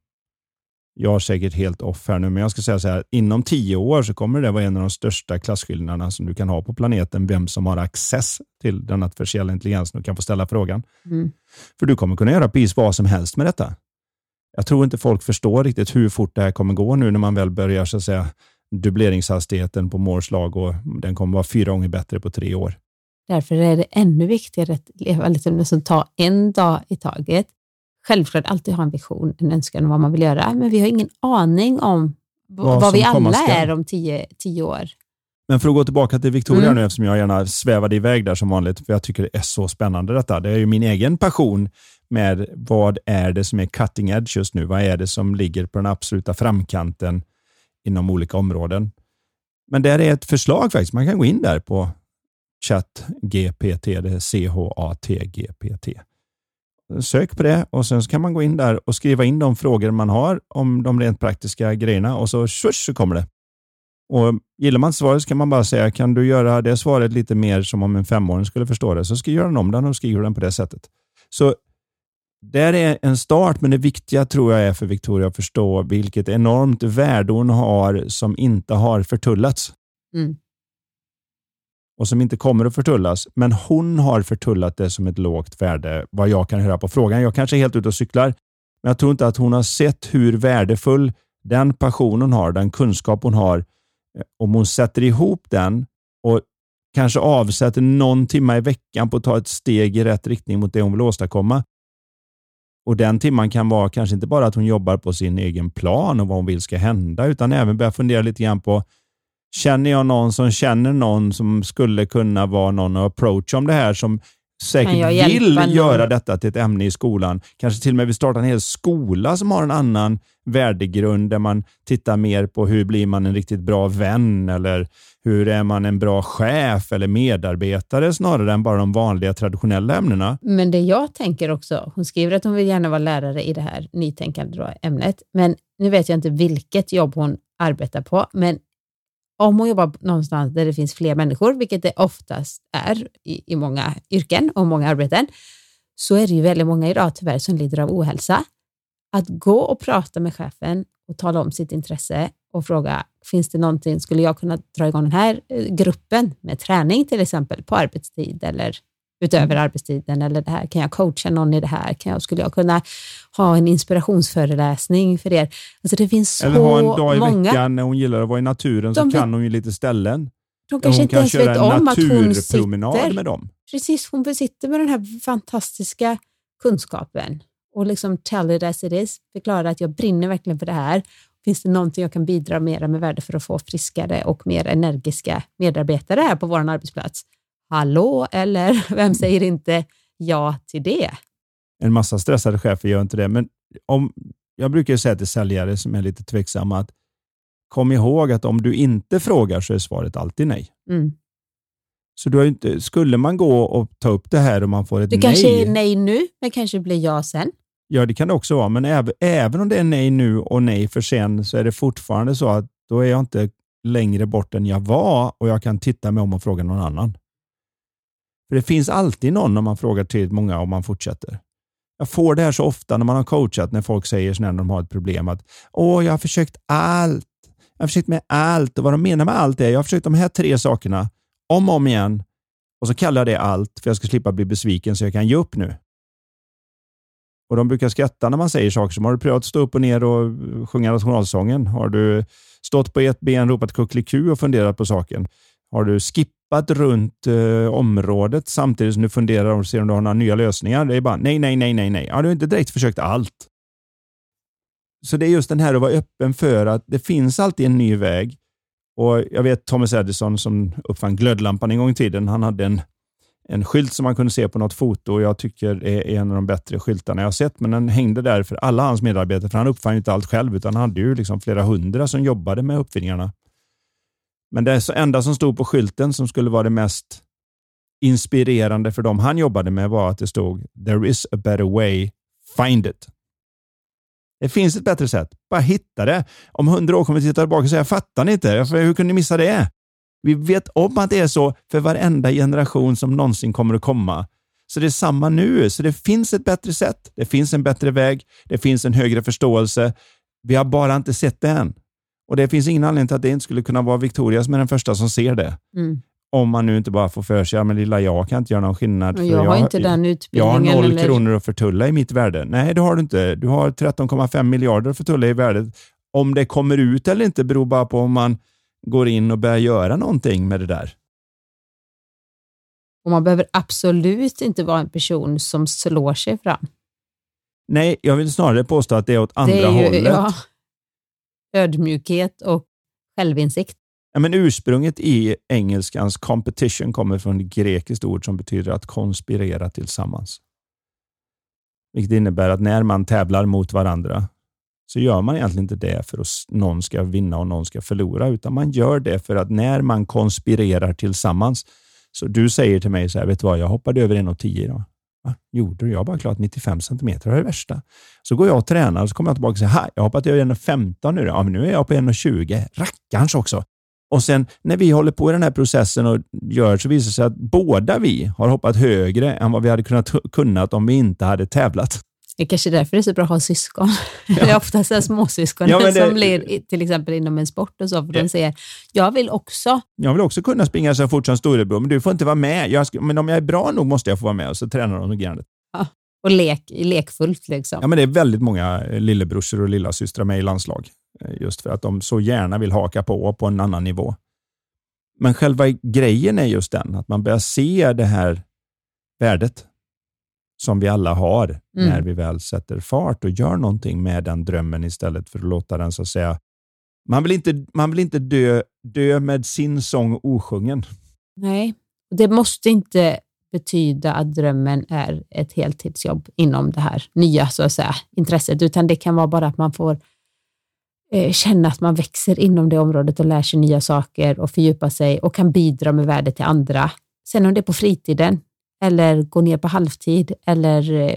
Jag är säkert helt off här nu, men jag ska säga så här, inom 10 år så kommer det vara en av de största klassskillnaderna som du kan ha på planeten, vem som har access till den artificiella intelligensen och kan få ställa frågan. Mm. För du kommer kunna göra precis vad som helst med detta. Jag tror inte folk förstår riktigt hur fort det här kommer gå nu när man väl börjar så att säga dubbleringshastigheten på målslag, och den kommer vara 4 gånger bättre på 3 år. Därför är det ännu viktigare att leva lite som ta en dag i taget. Självklart alltid ha en vision, en önskan om vad man vill göra. Men vi har ingen aning om vad vi alla är om 10 år. Men för att gå tillbaka till Victoria nu, eftersom jag gärna svävade iväg där som vanligt. För jag tycker det är så spännande detta. Det är ju min egen passion med vad är det som är cutting edge just nu. Vad är det som ligger på den absoluta framkanten inom olika områden. Men där är ett förslag faktiskt. Man kan gå in där på ChatGPT, det är ChatGPT. Sök på det och sen så kan man gå in där och skriva in de frågor man har om de rent praktiska grejerna och så kommer det. Och gillar man svaret så kan man bara säga, kan du göra det svaret lite mer som om en 5-åring skulle förstå det, så ska göra den om den och skriva den på det sättet. Så där är en start, men det viktiga tror jag är för Victoria att förstå vilket enormt värde hon har som inte har förtullats. Mm. Och som inte kommer att förtullas. Men hon har förtullat det som ett lågt värde. Vad jag kan höra på frågan. Jag kanske är helt ute och cyklar. Men jag tror inte att hon har sett hur värdefull den passion hon har. Den kunskap hon har. Om hon sätter ihop den. Och kanske avsätter någon timme i veckan på att ta ett steg i rätt riktning mot det hon vill åstadkomma. Och den timman kan vara kanske inte bara att hon jobbar på sin egen plan. Och vad hon vill ska hända. Utan även börja fundera lite grann på. Känner jag någon som känner någon som skulle kunna vara någon approach om det här, som säkert vill göra detta till ett ämne i skolan. Kanske till och med vi startar en hel skola som har en annan värdegrund där man tittar mer på hur blir man en riktigt bra vän eller hur är man en bra chef eller medarbetare snarare än bara de vanliga traditionella ämnena. Men det jag tänker också, hon skriver att hon vill gärna vara lärare i det här nytänkande ämnet, men nu vet jag inte vilket jobb hon arbetar på, men om hon jobbar någonstans där det finns fler människor, vilket det oftast är i många yrken och många arbeten, så är det ju väldigt många idag tyvärr som lider av ohälsa. Att gå och prata med chefen och tala om sitt intresse och fråga, finns det någonting, skulle jag kunna dra igång den här gruppen med träning till exempel på arbetstid eller utöver arbetstiden eller det här? Kan jag coacha någon i det här? Skulle jag kunna ha en inspirationsföreläsning för er? Alltså det finns så många. Eller ha en dag i veckan när hon gillar att vara i naturen så kan hon ju lite ställen. De kanske inte ens vet om att hon sitter med dem. Precis, hon besitter med den här fantastiska kunskapen. Och liksom tell it as it is. Förklara att jag brinner verkligen för det här. Finns det någonting jag kan bidra mera med värde för att få friskare och mer energiska medarbetare här på vår arbetsplats? Hallå, eller vem säger inte ja till det? En massa stressade chefer gör inte det. Men om, jag brukar ju säga till säljare som är lite tveksamma att kom ihåg att om du inte frågar så är svaret alltid nej. Mm. Så du inte, skulle man gå och ta upp det här och man får ett nej. Det kanske är nej nu, men kanske blir ja sen. Ja, det kan det också vara. Men även om det är nej nu och nej för sen så är det fortfarande så att då är jag inte längre bort än jag var och jag kan titta mig om och fråga någon annan. För det finns alltid någon när man frågar till många om man fortsätter. Jag får det här så ofta när man har coachat när folk säger så när de har ett problem att jag har försökt allt. Jag har försökt med allt och vad de menar med allt är jag har försökt de här 3 sakerna om och om igen och så kallar jag det allt för jag ska slippa bli besviken så jag kan ge upp nu. Och de brukar skratta när man säger saker som har du prövat stå upp och ner och sjunga nationalsången? Har du stått på ett ben, ropat kuckeliku och funderat på saken? Har du skippat runt området samtidigt som du funderar och ser om du har några nya lösningar? Det är bara nej. Har du inte direkt försökt allt? Så det är just den här att vara öppen för att det finns alltid en ny väg. Och jag vet Thomas Edison som uppfann glödlampan en gång i tiden. Han hade en skylt som man kunde se på något foto och jag tycker är en av de bättre skyltarna jag har sett. Men den hängde där för alla hans medarbetare för han uppfann ju inte allt själv utan han hade ju liksom flera hundra som jobbade med uppfinningarna. Men det enda som stod på skylten som skulle vara det mest inspirerande för dem han jobbade med var att det stod There is a better way, find it. Det finns ett bättre sätt. Bara hitta det. Om 100 år kommer vi titta tillbaka och säga, fattar ni inte? Hur kunde ni missa det? Vi vet om att det är så för varenda generation som någonsin kommer att komma. Så det är samma nu. Så det finns ett bättre sätt. Det finns en bättre väg. Det finns en högre förståelse. Vi har bara inte sett det än. Och det finns ingen anledning till att det inte skulle kunna vara Victoria som är den första som ser det. Mm. Om man nu inte bara får för sig, men lilla jag kan inte göra någon skillnad. För jag har inte den utbildningen. Jag har 0 kronor att förtulla i mitt värde. Nej, det har du inte. Du har 13,5 miljarder att förtulla i värdet. Om det kommer ut eller inte beror bara på om man går in och börjar göra någonting med det där. Och man behöver absolut inte vara en person som slår sig fram. Nej, jag vill snarare påstå att det är åt andra hållet. Ja, ödmjukhet och självinsikt. Ja, men ursprunget i engelskans competition kommer från ett grekiskt ord som betyder att konspirera tillsammans. Vilket innebär att när man tävlar mot varandra så gör man egentligen inte det för att någon ska vinna och någon ska förlora utan man gör det för att när man konspirerar tillsammans så du säger till mig så här, vet du vad, jag hoppade över 1,10 idag. Va? Gjorde du? Jag bara klart 95 centimeter, det är det värsta. Så går jag och tränar och så kommer jag tillbaka och säger, jag hoppat över 1,15 nu då. Ja, men nu är jag på 1,20. Rackarns också. Och sen när vi håller på i den här processen och gör så visar det sig att båda vi har hoppat högre än vad vi hade kunnat om vi inte hade tävlat. Det är kanske därför det är så bra att ha syskon. Ja. Det är oftast här småsyskon som blir till exempel inom en sport och så. För de säger, jag vill också kunna springa så fort som storebror, men du får inte vara med. Men om jag är bra nog måste jag få vara med och så tränar de grann. Ja. Och lekfullt liksom. Ja, men det är väldigt många lillebrorsor och lillasystrar med i landslag. Just för att de så gärna vill haka på en annan nivå. Men själva grejen är just den. Att man börjar se det här värdet som vi alla har när vi väl sätter fart och gör någonting med den drömmen istället för att låta den så att säga. Man vill inte dö med sin sång osjungen. Nej, det måste inte betyda att drömmen är ett heltidsjobb inom det här nya så att säga intresset. Utan det kan vara bara att man får känna att man växer inom det området och lär sig nya saker och fördjupa sig och kan bidra med värde till andra. Sen om det är på fritiden eller gå ner på halvtid eller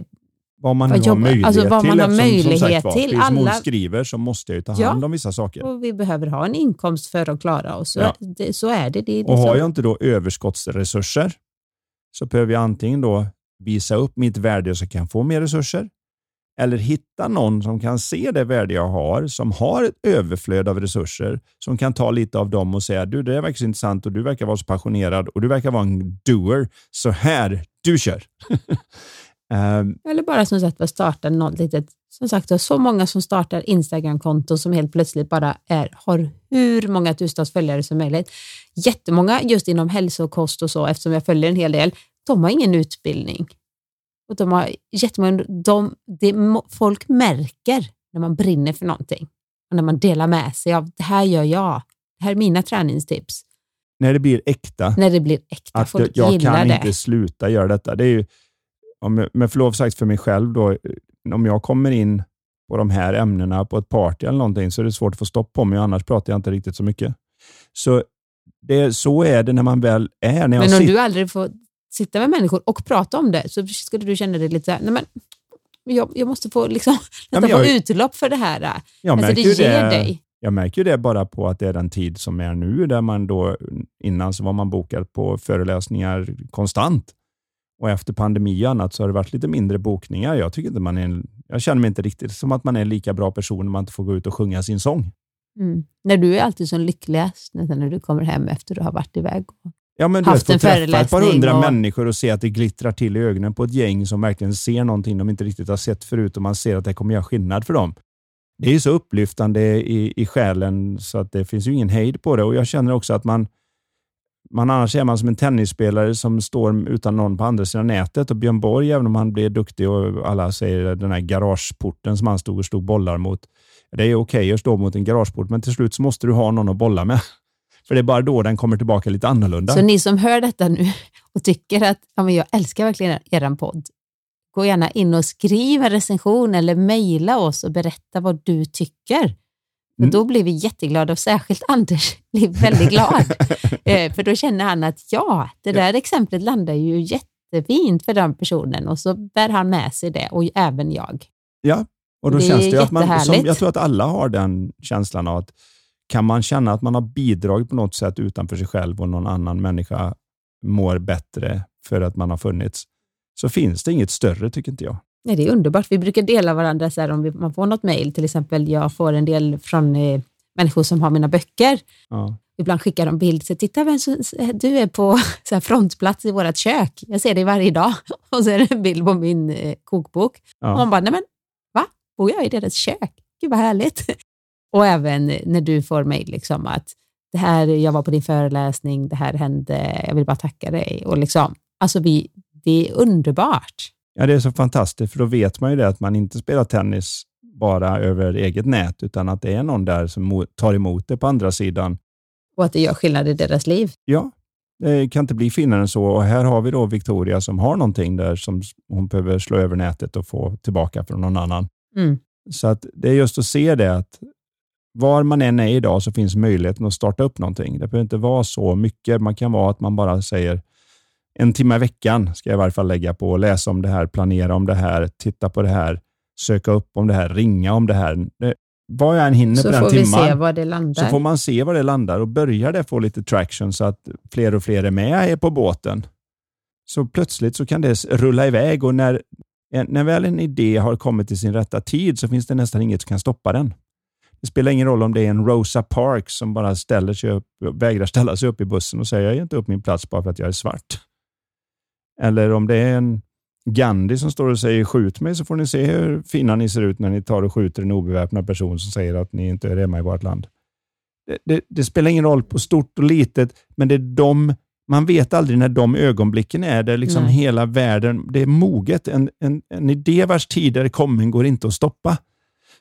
vad man har möjlighet till. Alla skriver så måste jag ju ta hand om vissa saker. Och vi behöver ha en inkomst för att klara oss. Ja. Så är det. Det är liksom. Och har jag inte då överskottsresurser så behöver jag antingen då visa upp mitt värde så jag kan få mer resurser. eller hitta någon som kan se det värde jag har, som har ett överflöd av resurser, som kan ta lite av dem och säga, du, det verkar så intressant och du verkar vara så passionerad och du verkar vara en doer, så här, du kör. Eller bara som sagt, starta något litet, som sagt, det är så många som startar Instagram-konton som helt plötsligt bara har hur många tusentals följare som möjligt. Jättemånga just inom hälsokost och så, eftersom jag följer en hel del, de har ingen utbildning. Och de har jättemånga, folk märker när man brinner för någonting. Och när man delar med sig av, det här gör jag. Det här är mina träningstips. När det blir äkta. När det blir äkta. Att folk jag kan det. Inte sluta göra detta. Det är ju, men förlov sagt för mig själv då, om jag kommer in på de här ämnena på ett party eller någonting så är det svårt att få stopp på mig, annars pratar jag inte riktigt så mycket. Så så är det när man väl är. När jag du aldrig får sitta med människor och prata om det, så skulle du känna dig lite så här, nej men jag måste få liksom få utlopp för det här. Jag märker ju det bara på att det är den tid som är nu, där man då innan så var man bokad på föreläsningar konstant. Och efter pandemi och annat så har det varit lite mindre bokningar. Jag tycker inte jag känner mig inte riktigt som att man är en lika bra person när man inte får gå ut och sjunga sin sång. Mm. När du är alltid så lyckligast när du kommer hem efter du har varit iväg. Ja, men haft du får träffa ett par hundra människor och se att det glittrar till i ögonen på ett gäng som verkligen ser någonting de inte riktigt har sett förut, och man ser att det kommer göra skillnad för dem. Det är ju så upplyftande i själen så att det finns ju ingen hejd på det. Och jag känner också att man annars är man som en tennisspelare som står utan någon på andra sidan nätet, och Björn Borg, även om han blir duktig och alla säger den här garageporten som han stod bollar mot, det är okej att stå mot en garageport, men till slut så måste du ha någon att bolla med, för det är bara då den kommer tillbaka lite annorlunda. Så ni som hör detta nu och tycker att jag älskar verkligen er podd, gå gärna in och skriv en recension eller mejla oss och berätta vad du tycker. Mm. Då blir vi jätteglada, och särskilt Anders blir väldigt glad. För då känner han att det där exemplet landar ju jättefint för den personen, och så bär han med sig det, och även jag. Ja, och då det känns det att jag tror att alla har den känslan av att kan man känna att man har bidragit på något sätt utanför sig själv och någon annan människa mår bättre för att man har funnits, så finns det inget större, tycker inte jag. Nej, det är underbart. Vi brukar dela varandra så här, man får något mejl, till exempel jag får en del från människor som har mina böcker. Ja. Ibland skickar de bild, så titta vem du är på så här, frontplats i vårat kök. Jag ser dig varje dag. Och så är det en bild på min kokbok. Ja. Och hon bara, nej men, va? Bor jag i deras kök? Gud vad härligt. Och även när du får mejl liksom att det här, jag var på din föreläsning, det här hände, jag vill bara tacka dig. Och liksom, alltså det är underbart. Ja, det är så fantastiskt, för då vet man ju det att man inte spelar tennis bara över eget nät, utan att det är någon där som tar emot det på andra sidan. Och att det gör skillnad i deras liv. Ja, det kan inte bli finare än så. Och här har vi då Victoria som har någonting där som hon behöver slå över nätet och få tillbaka från någon annan. Mm. Så att det är just att se det att var man än är idag så finns möjligheten att starta upp någonting. Det behöver inte vara så mycket. Man kan vara att man bara säger en timme i veckan ska jag i varje fall lägga på att läsa om det här, planera om det här, titta på det här, söka upp om det här, ringa om det här. Vad jag än hinner på den timman så får man se var det landar, och börjar det få lite traction så att fler och fler är med på båten. Så plötsligt så kan det rulla iväg, och när väl en idé har kommit till sin rätta tid så finns det nästan inget som kan stoppa den. Det spelar ingen roll om det är en Rosa Parks som bara vägrar ställa sig upp i bussen och säger jag ger inte upp min plats bara för att jag är svart. Eller om det är en Gandhi som står och säger skjut mig så får ni se hur fina ni ser ut när ni tar och skjuter en obeväpnad person som säger att ni inte är hemma i vårt land. Det spelar ingen roll på stort och litet, men det är man vet aldrig när de ögonblicken är där liksom. Nej. Hela världen, det är moget. En idé vars tider kommer går inte att stoppa.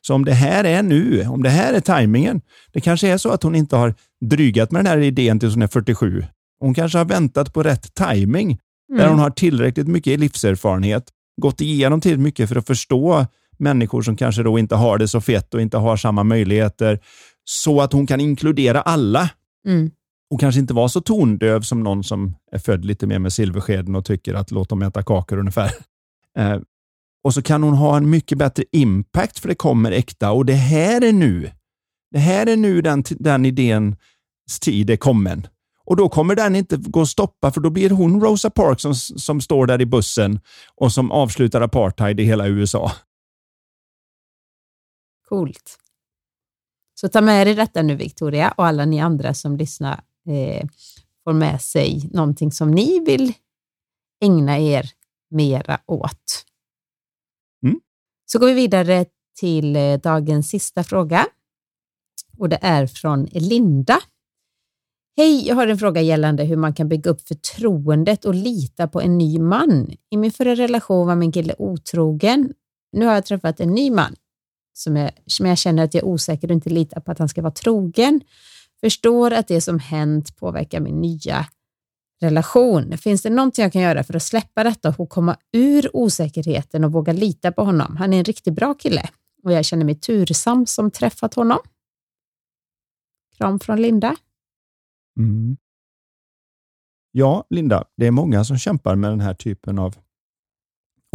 Så om det här är nu, om det här är tajmingen, det kanske är så att hon inte har drygat med den här idén tills hon är 47. Hon kanske har väntat på rätt tajming. Mm. Där hon har tillräckligt mycket livserfarenhet, gått igenom tillräckligt mycket för att förstå människor som kanske då inte har det så fett och inte har samma möjligheter, så att hon kan inkludera alla. Mm. Och kanske inte vara så tondöv som någon som är född lite mer med silverskeden och tycker att låt dem äta kakor ungefär. Och så kan hon ha en mycket bättre impact, för det kommer äkta, och det här är nu. Det här är nu den idéns tid är kommen. Och då kommer den inte gå att stoppa, för då blir hon Rosa Parks som står där i bussen och som avslutar apartheid i hela USA. Coolt. Så ta med dig detta nu, Victoria, och alla ni andra som lyssnar får med sig någonting som ni vill ägna er mera åt. Mm. Så går vi vidare till dagens sista fråga. Och det är från Linda. Hej, jag har en fråga gällande hur man kan bygga upp förtroendet och lita på en ny man. I min förra relation var min kille otrogen. Nu har jag träffat en ny man som jag känner att jag är osäker och inte litar på att han ska vara trogen. Förstår att det som hänt påverkar min nya relation. Finns det någonting jag kan göra för att släppa detta och komma ur osäkerheten och våga lita på honom? Han är en riktigt bra kille och jag känner mig tursam som träffat honom. Kram från Linda. Mm. Ja, Linda, det är många som kämpar med den här typen av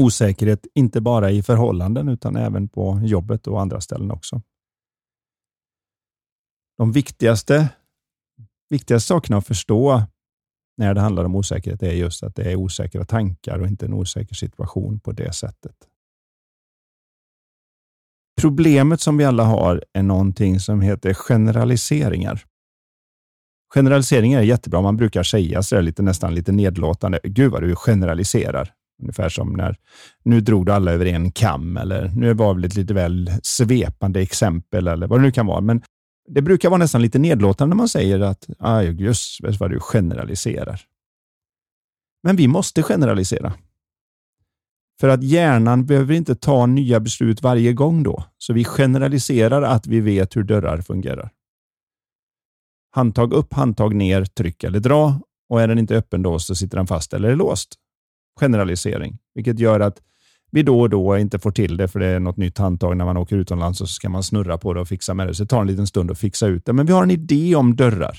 osäkerhet, inte bara i förhållanden utan även på jobbet och andra ställen också. De viktigaste sakerna att förstå när det handlar om osäkerhet är just att det är osäkra tankar och inte en osäker situation på det sättet. Problemet som vi alla har är någonting som heter generaliseringar. Generaliseringar är jättebra. Man brukar säga så lite, nästan lite nedlåtande. Gud vad du generaliserar. Ungefär som när nu drog du alla över en kam, eller nu var det lite väl svepande exempel eller vad det nu kan vara. Men det brukar vara nästan lite nedlåtande när man säger att just vad du generaliserar. Men vi måste generalisera. För att hjärnan behöver inte ta nya beslut varje gång då. Så vi generaliserar att vi vet hur dörrar fungerar. Handtag upp, handtag ner, tryck eller dra. Och är den inte öppen då så sitter den fast eller är låst. Generalisering. Vilket gör att vi då och då inte får till det, för det är något nytt handtag när man åker utomlands och så ska man snurra på det och fixa med det. Så det tar en liten stund att fixa ut det. Men vi har en idé om dörrar.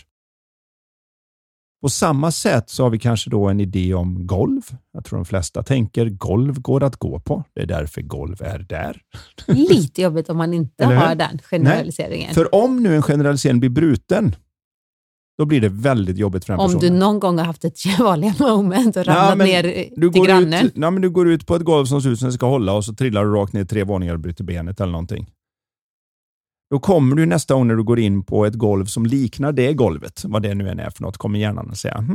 På samma sätt så har vi kanske då en idé om golv. Jag tror de flesta tänker golv går att gå på. Det är därför golv är där. Lite jobbigt om man inte har den generaliseringen. Nej, för om nu en generalisering blir bruten, då blir det väldigt jobbigt för den personen. Om du någon gång har haft ett vanligt moment och ramlat ner till grannen. Men du går ut på ett golv som ser ut som det ska hålla och så trillar du rakt ner 3 våningar och bryter benet eller någonting. Då kommer du nästa gång när du går in på ett golv som liknar det golvet. Vad det nu än är för något kommer hjärnan att säga.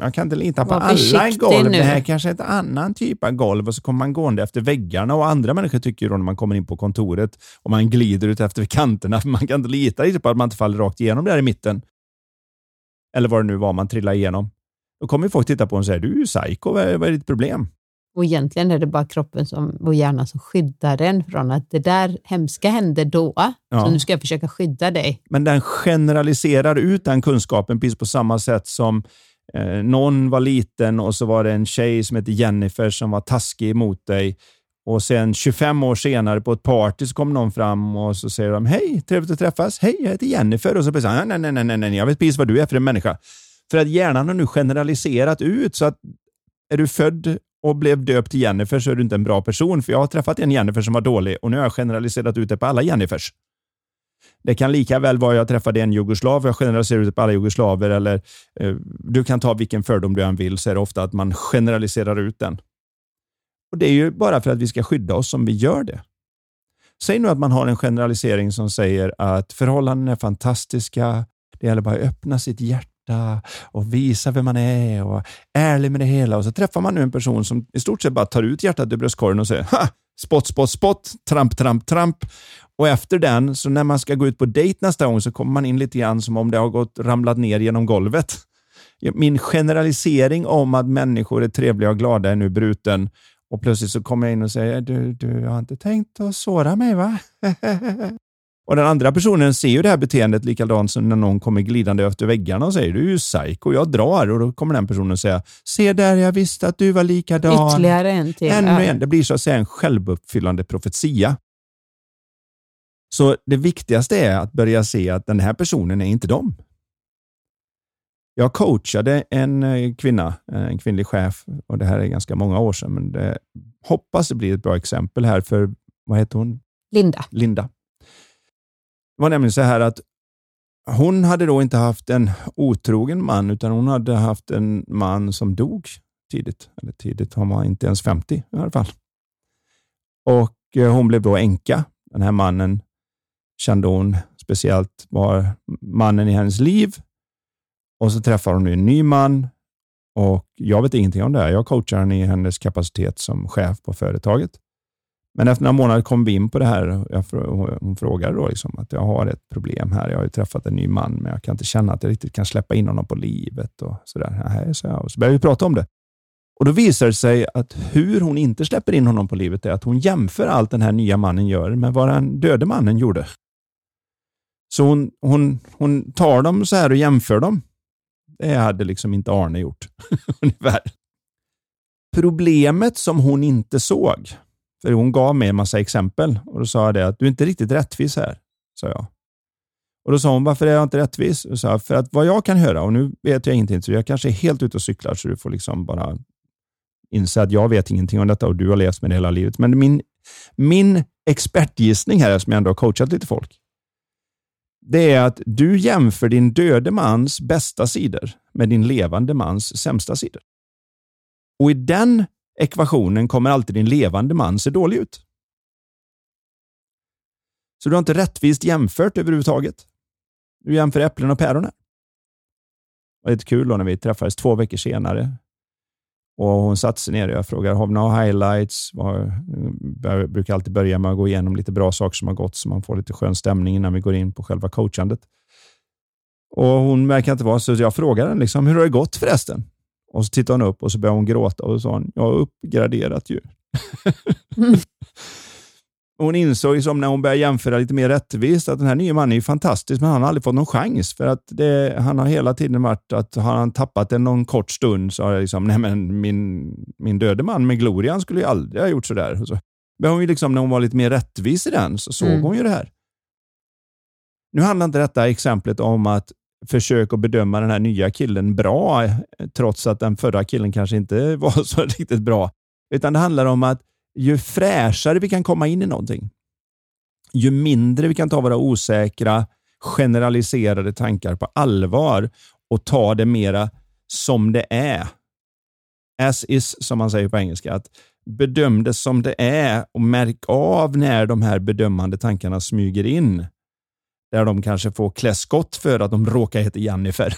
Jag kan inte lita på alla golv. Det här kanske är ett annan typ av golv. Och så kommer man gående efter väggarna. Och andra människor tycker ju då när man kommer in på kontoret. Och man glider ut efter kanterna. För man kan inte lita på att man inte faller rakt igenom där i mitten. Eller vad det nu var man trillar igenom. Då kommer ju folk titta på en och säga. Du är ju psycho. Vad är ditt problem? Och egentligen är det bara kroppen och hjärnan som skyddar den från att det där hemska hände då. Ja. Så nu ska jag försöka skydda dig. Men den generaliserar ut den kunskapen precis på samma sätt som någon var liten och så var det en tjej som hette Jennifer som var taskig emot dig. Och sen 25 år senare på ett party så kom någon fram och så säger de hej, trevligt att träffas. Hej, jag heter Jennifer. Och så blir det nej, jag vet precis vad du är för en människa. För att hjärnan har nu generaliserat ut så att är du född och blev döpt till Jennifer så är du inte en bra person. För jag har träffat en Jennifer som var dålig. Och nu har jag generaliserat ut det på alla Jennifers. Det kan lika väl vara jag träffade en jugoslav. Jag generaliserar ut det på alla jugoslaver. Eller du kan ta vilken fördom du än vill. Så är det ofta att man generaliserar ut den. Och det är ju bara för att vi ska skydda oss som vi gör det. Säg nu att man har en generalisering som säger att förhållanden är fantastiska. Det gäller bara att öppna sitt hjärta. Och visa vem man är och ärlig med det hela, och så träffar man nu en person som i stort sett bara tar ut hjärtat ur bröstkorgen och säger, ha, spott, spott, spott, tramp, tramp, tramp, och efter den, så när man ska gå ut på dejt nästa gång så kommer man in lite grann som om det har ramlat ner genom golvet. Min generalisering om att människor är trevliga och glada är nu bruten, och plötsligt så kommer jag in och säger, du har inte tänkt att såra mig, va? Och den andra personen ser ju det här beteendet likadant som när någon kommer glidande efter väggarna och säger, du är ju psycho, jag drar. Och då kommer den personen säga, se där, jag visste att du var likadan. Ytterligare en till. Ännu en. Det blir så att säga en självuppfyllande profetia. Så det viktigaste är att börja se att den här personen är inte dem. Jag coachade en kvinna, en kvinnlig chef, och det här är ganska många år sedan, men det, hoppas det blir ett bra exempel här för, vad heter hon? Linda. Det var nämligen så här att hon hade då inte haft en otrogen man, utan hon hade haft en man som dog tidigt. Eller tidigt, han var inte ens 50 i alla fall. Och hon blev då änka. Den här mannen kände hon speciellt var mannen i hennes liv. Och så träffar hon nu en ny man. Och jag vet ingenting om det här. Jag coachar henne i hennes kapacitet som chef på företaget. Men efter några månader kom vi in på det här. Hon frågade då liksom att jag har ett problem här. Jag har ju träffat en ny man, men jag kan inte känna att jag riktigt kan släppa in honom på livet. Och så där. Så började vi prata om det. Och då visar det sig att hur hon inte släpper in honom på livet är att hon jämför allt den här nya mannen gör med vad den döde mannen gjorde. Så hon tar dem så här och jämför dem. Det hade liksom inte Arne gjort. Ungefär. Problemet som hon inte såg. För hon gav mig en massa exempel. Och då sa jag det att du är inte riktigt rättvis här. Sa jag. Och då sa hon varför är jag inte rättvis? Och sa, för att vad jag kan höra. Och nu vet jag ingenting. Så jag kanske är helt ute och cyklar. Så du får liksom bara inse att jag vet ingenting om detta. Och du har levt med det hela livet. Men min expertgissning här. Som jag ändå har coachat lite folk. Det är att du jämför din döde mans bästa sidor med din levande mans sämsta sidor. Och i den ekvationen kommer alltid din levande man se dålig ut. Så du har inte rättvist jämfört överhuvudtaget. Du jämför äpplen och päron här. Det var lite kul då när vi träffades 2 veckor senare. Och hon satt sig ner och jag frågade, har vi några highlights? Jag brukar alltid börja med att gå igenom lite bra saker som har gått så man får lite skön stämning innan vi går in på själva coachandet. Och hon märker inte vad, så jag frågade henne liksom, hur har det gått förresten? Och så tittade hon upp och så började hon gråta och sa, jag har uppgraderat ju. Hon insåg liksom när hon började jämföra lite mer rättvist att den här nya mannen är ju fantastisk men han har aldrig fått någon chans för att han har hela tiden varit att har han tappat den någon kort stund så har jag liksom, nej men min döde man med glorian skulle ju aldrig ha gjort sådär. Så men hon ju liksom när hon var lite mer rättvis i den så såg hon ju det här. Nu handlar inte detta exemplet om att försök att bedöma den här nya killen bra trots att den förra killen kanske inte var så riktigt bra utan det handlar om att ju fräschare vi kan komma in i någonting, ju mindre vi kan ta våra osäkra, generaliserade tankar på allvar och ta det mera som det är. As is, som man säger på engelska, att bedöm det som det är och märk av när de här bedömande tankarna smyger in. Där de kanske får kläskott för att de råkar heta Jennifer.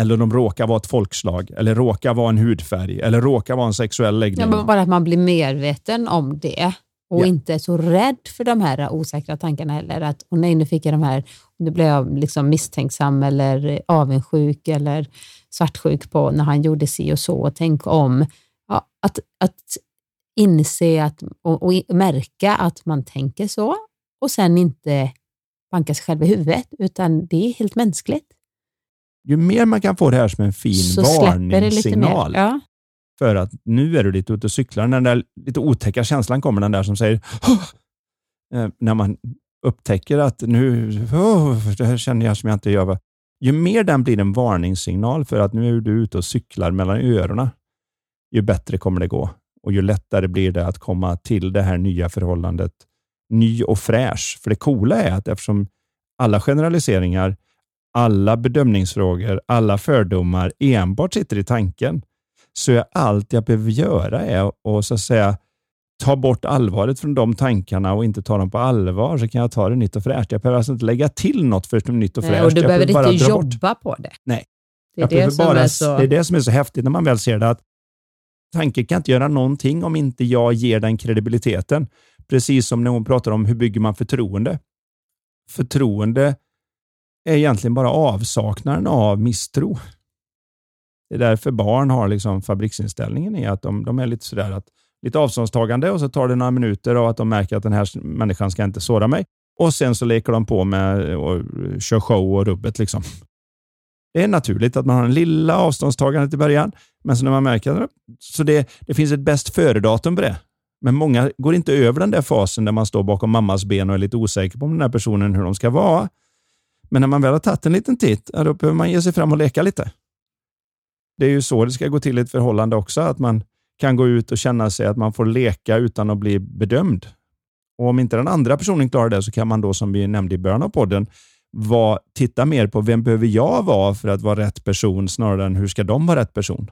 Eller de råkar vara ett folkslag. Eller råkar vara en hudfärg. Eller råkar vara en sexuell läggning. Ja, bara att man blir medveten om det. Och inte så rädd för de här osäkra tankarna heller. Att oh nej, nu fick jag de här. Nu blev jag liksom misstänksam eller avundsjuk. Eller svartsjuk på när han gjorde si och så. Tänk om. Ja, att inse att, och märka att man tänker så. Och sen inte banka sig själv i huvudet. Utan det är helt mänskligt. Ju mer man kan få det här som en fin varningssignal ja. För att nu är du lite ute och cyklar. Den där lite otäcka känslan kommer den där som säger när man upptäcker att nu det här känner jag som jag inte gör. Ju mer den blir en varningssignal för att nu är du ute och cyklar mellan öronen ju bättre kommer det gå. Och ju lättare blir det att komma till det här nya förhållandet. Ny och fräsch. För det coola är att eftersom alla generaliseringar alla bedömningsfrågor, alla fördomar enbart sitter i tanken. Så allt jag behöver göra är att så att säga ta bort allvaret från de tankarna och inte ta dem på allvar så kan jag ta det nytt och fräscht. Jag behöver alltså inte lägga till något för nytt och fräscht. Och du behöver bara inte jobba på det. Nej. Det är det som är så häftigt när man väl ser det att tanken kan inte göra någonting om inte jag ger den kredibiliteten. Precis som när hon pratar om hur bygger man förtroende. Förtroende är egentligen bara avsaknaden av misstro. Det är därför barn har liksom fabriksinställningen i att de är lite sådär att lite avståndstagande och så tar det några minuter och att de märker att den här människan ska inte såra mig. Och sen så leker de på med och kör show och rubbet liksom. Det är naturligt att man har en lilla avståndstagande i början men så när man märker det så det finns ett bäst föredatum på det. Men många går inte över den där fasen där man står bakom mammas ben och är lite osäker på om den här personen hur de ska vara. Men när man väl har tagit en liten titt, då behöver man ge sig fram och leka lite. Det är ju så det ska gå till i ett förhållande också. Att man kan gå ut och känna sig att man får leka utan att bli bedömd. Och om inte den andra personen klarar det så kan man då, som vi nämnde i början av podden, titta mer på vem behöver jag vara för att vara rätt person snarare än hur ska de vara rätt person.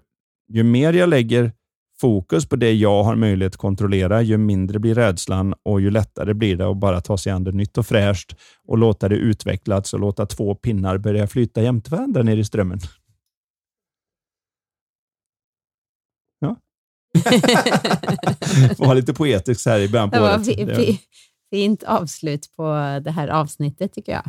Ju mer jag lägger fokus på det jag har möjlighet att kontrollera, ju mindre blir rädslan och ju lättare blir det att bara ta sig an det nytt och fräscht och låta det utvecklas och låta två pinnar börja flyta jämnt varandra ner i strömmen. Ja. Får ha lite poetiskt här i början på året. Fint avslut på det här avsnittet tycker jag.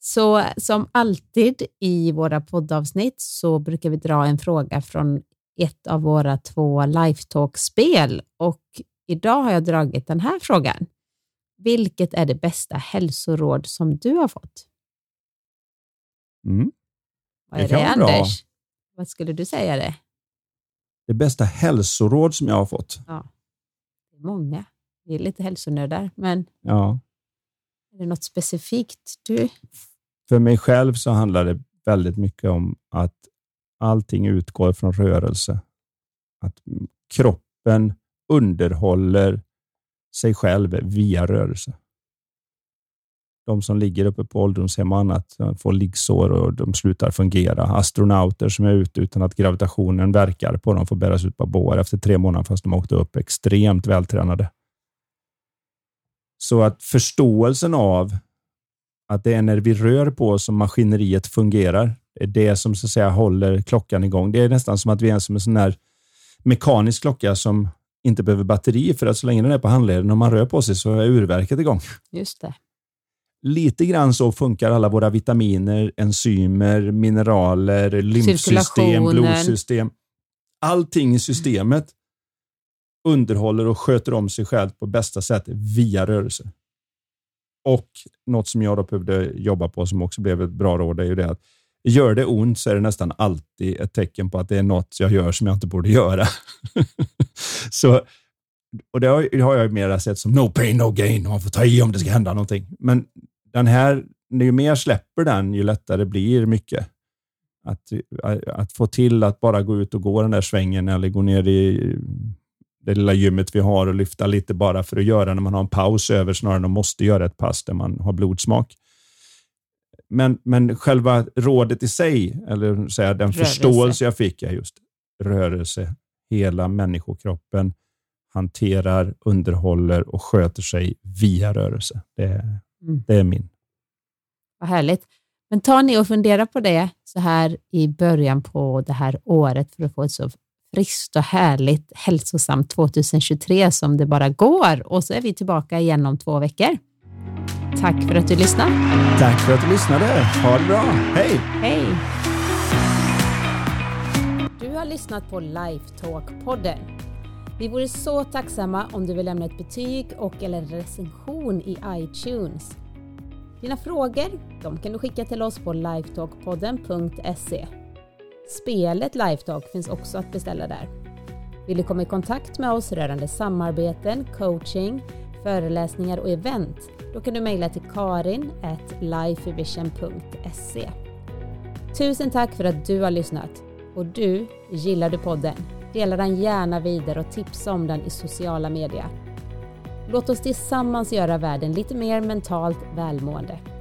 Så som alltid i våra poddavsnitt så brukar vi dra en fråga från ett av våra 2 Lifetalk-spel, och idag har jag dragit den här frågan. Vilket är det bästa hälsoråd som du har fått? Mm. Vad är det, Anders? Vad skulle du säga det? Det bästa hälsoråd som jag har fått? Ja. Många. Det är lite hälsonördar, men ja. Är det något specifikt du? För mig själv så handlar det väldigt mycket om att allting utgår från rörelse. Att kroppen underhåller sig själv via rörelse. De som ligger uppe på ålderdomshem och annat får liggsår och de slutar fungera. Astronauter som är ute utan att gravitationen verkar på dem får bäras ut på bår efter 3 månader fast de åkte upp extremt vältränade. Så att förståelsen av att det är när vi rör på oss som maskineriet fungerar. Det är det som så att säga håller klockan igång. Det är nästan som att vi är som en sån här mekanisk klocka som inte behöver batteri, för att så länge den är på handleden och man rör på sig så är urverket igång. Just det. Lite grann så funkar alla våra vitaminer, enzymer, mineraler, lymfsystem, blodsystem. Allting i systemet underhåller och sköter om sig själv på bästa sätt via rörelse. Och något som jag då behövde jobba på som också blev ett bra råd är ju det att gör det ont så är det nästan alltid ett tecken på att det är något jag gör som jag inte borde göra. Så, och det har jag mer sett som no pain, no gain. Man får ta i om det ska hända någonting. Men den här, ju mer släpper den ju lättare blir mycket. Att få till att bara gå ut och gå den där svängen eller gå ner i det lilla gymmet vi har och lyfta lite bara för att göra när man har en paus över snarare än man måste göra ett pass där man har blodsmak. Men själva rådet i sig, eller så här, den rörelse. Förståelse jag fick är just rörelse. Hela människokroppen hanterar, underhåller och sköter sig via rörelse. Det är min. Vad härligt. Men tar ni och fundera på det så här i början på det här året för att få ett så friskt och härligt hälsosamt 2023 som det bara går. Och så är vi tillbaka igen om 2 veckor. Tack för att du lyssnade. Tack för att du lyssnade. Ha det bra. Hej. Hej. Du har lyssnat på Lifetalk-podden. Vi vore så tacksamma om du vill lämna ett betyg och eller en recension i iTunes. Dina frågor, de kan du skicka till oss på lifetalkpodden.se. Spelet Lifetalk finns också att beställa där. Vill du komma i kontakt med oss rörande samarbeten, coaching, föreläsningar och event, då kan du mejla till karin@lifevision.se. Tusen tack för att du har lyssnat. Och du, gillar du podden? Dela den gärna vidare och tipsa om den i sociala medier. Låt oss tillsammans göra världen lite mer mentalt välmående.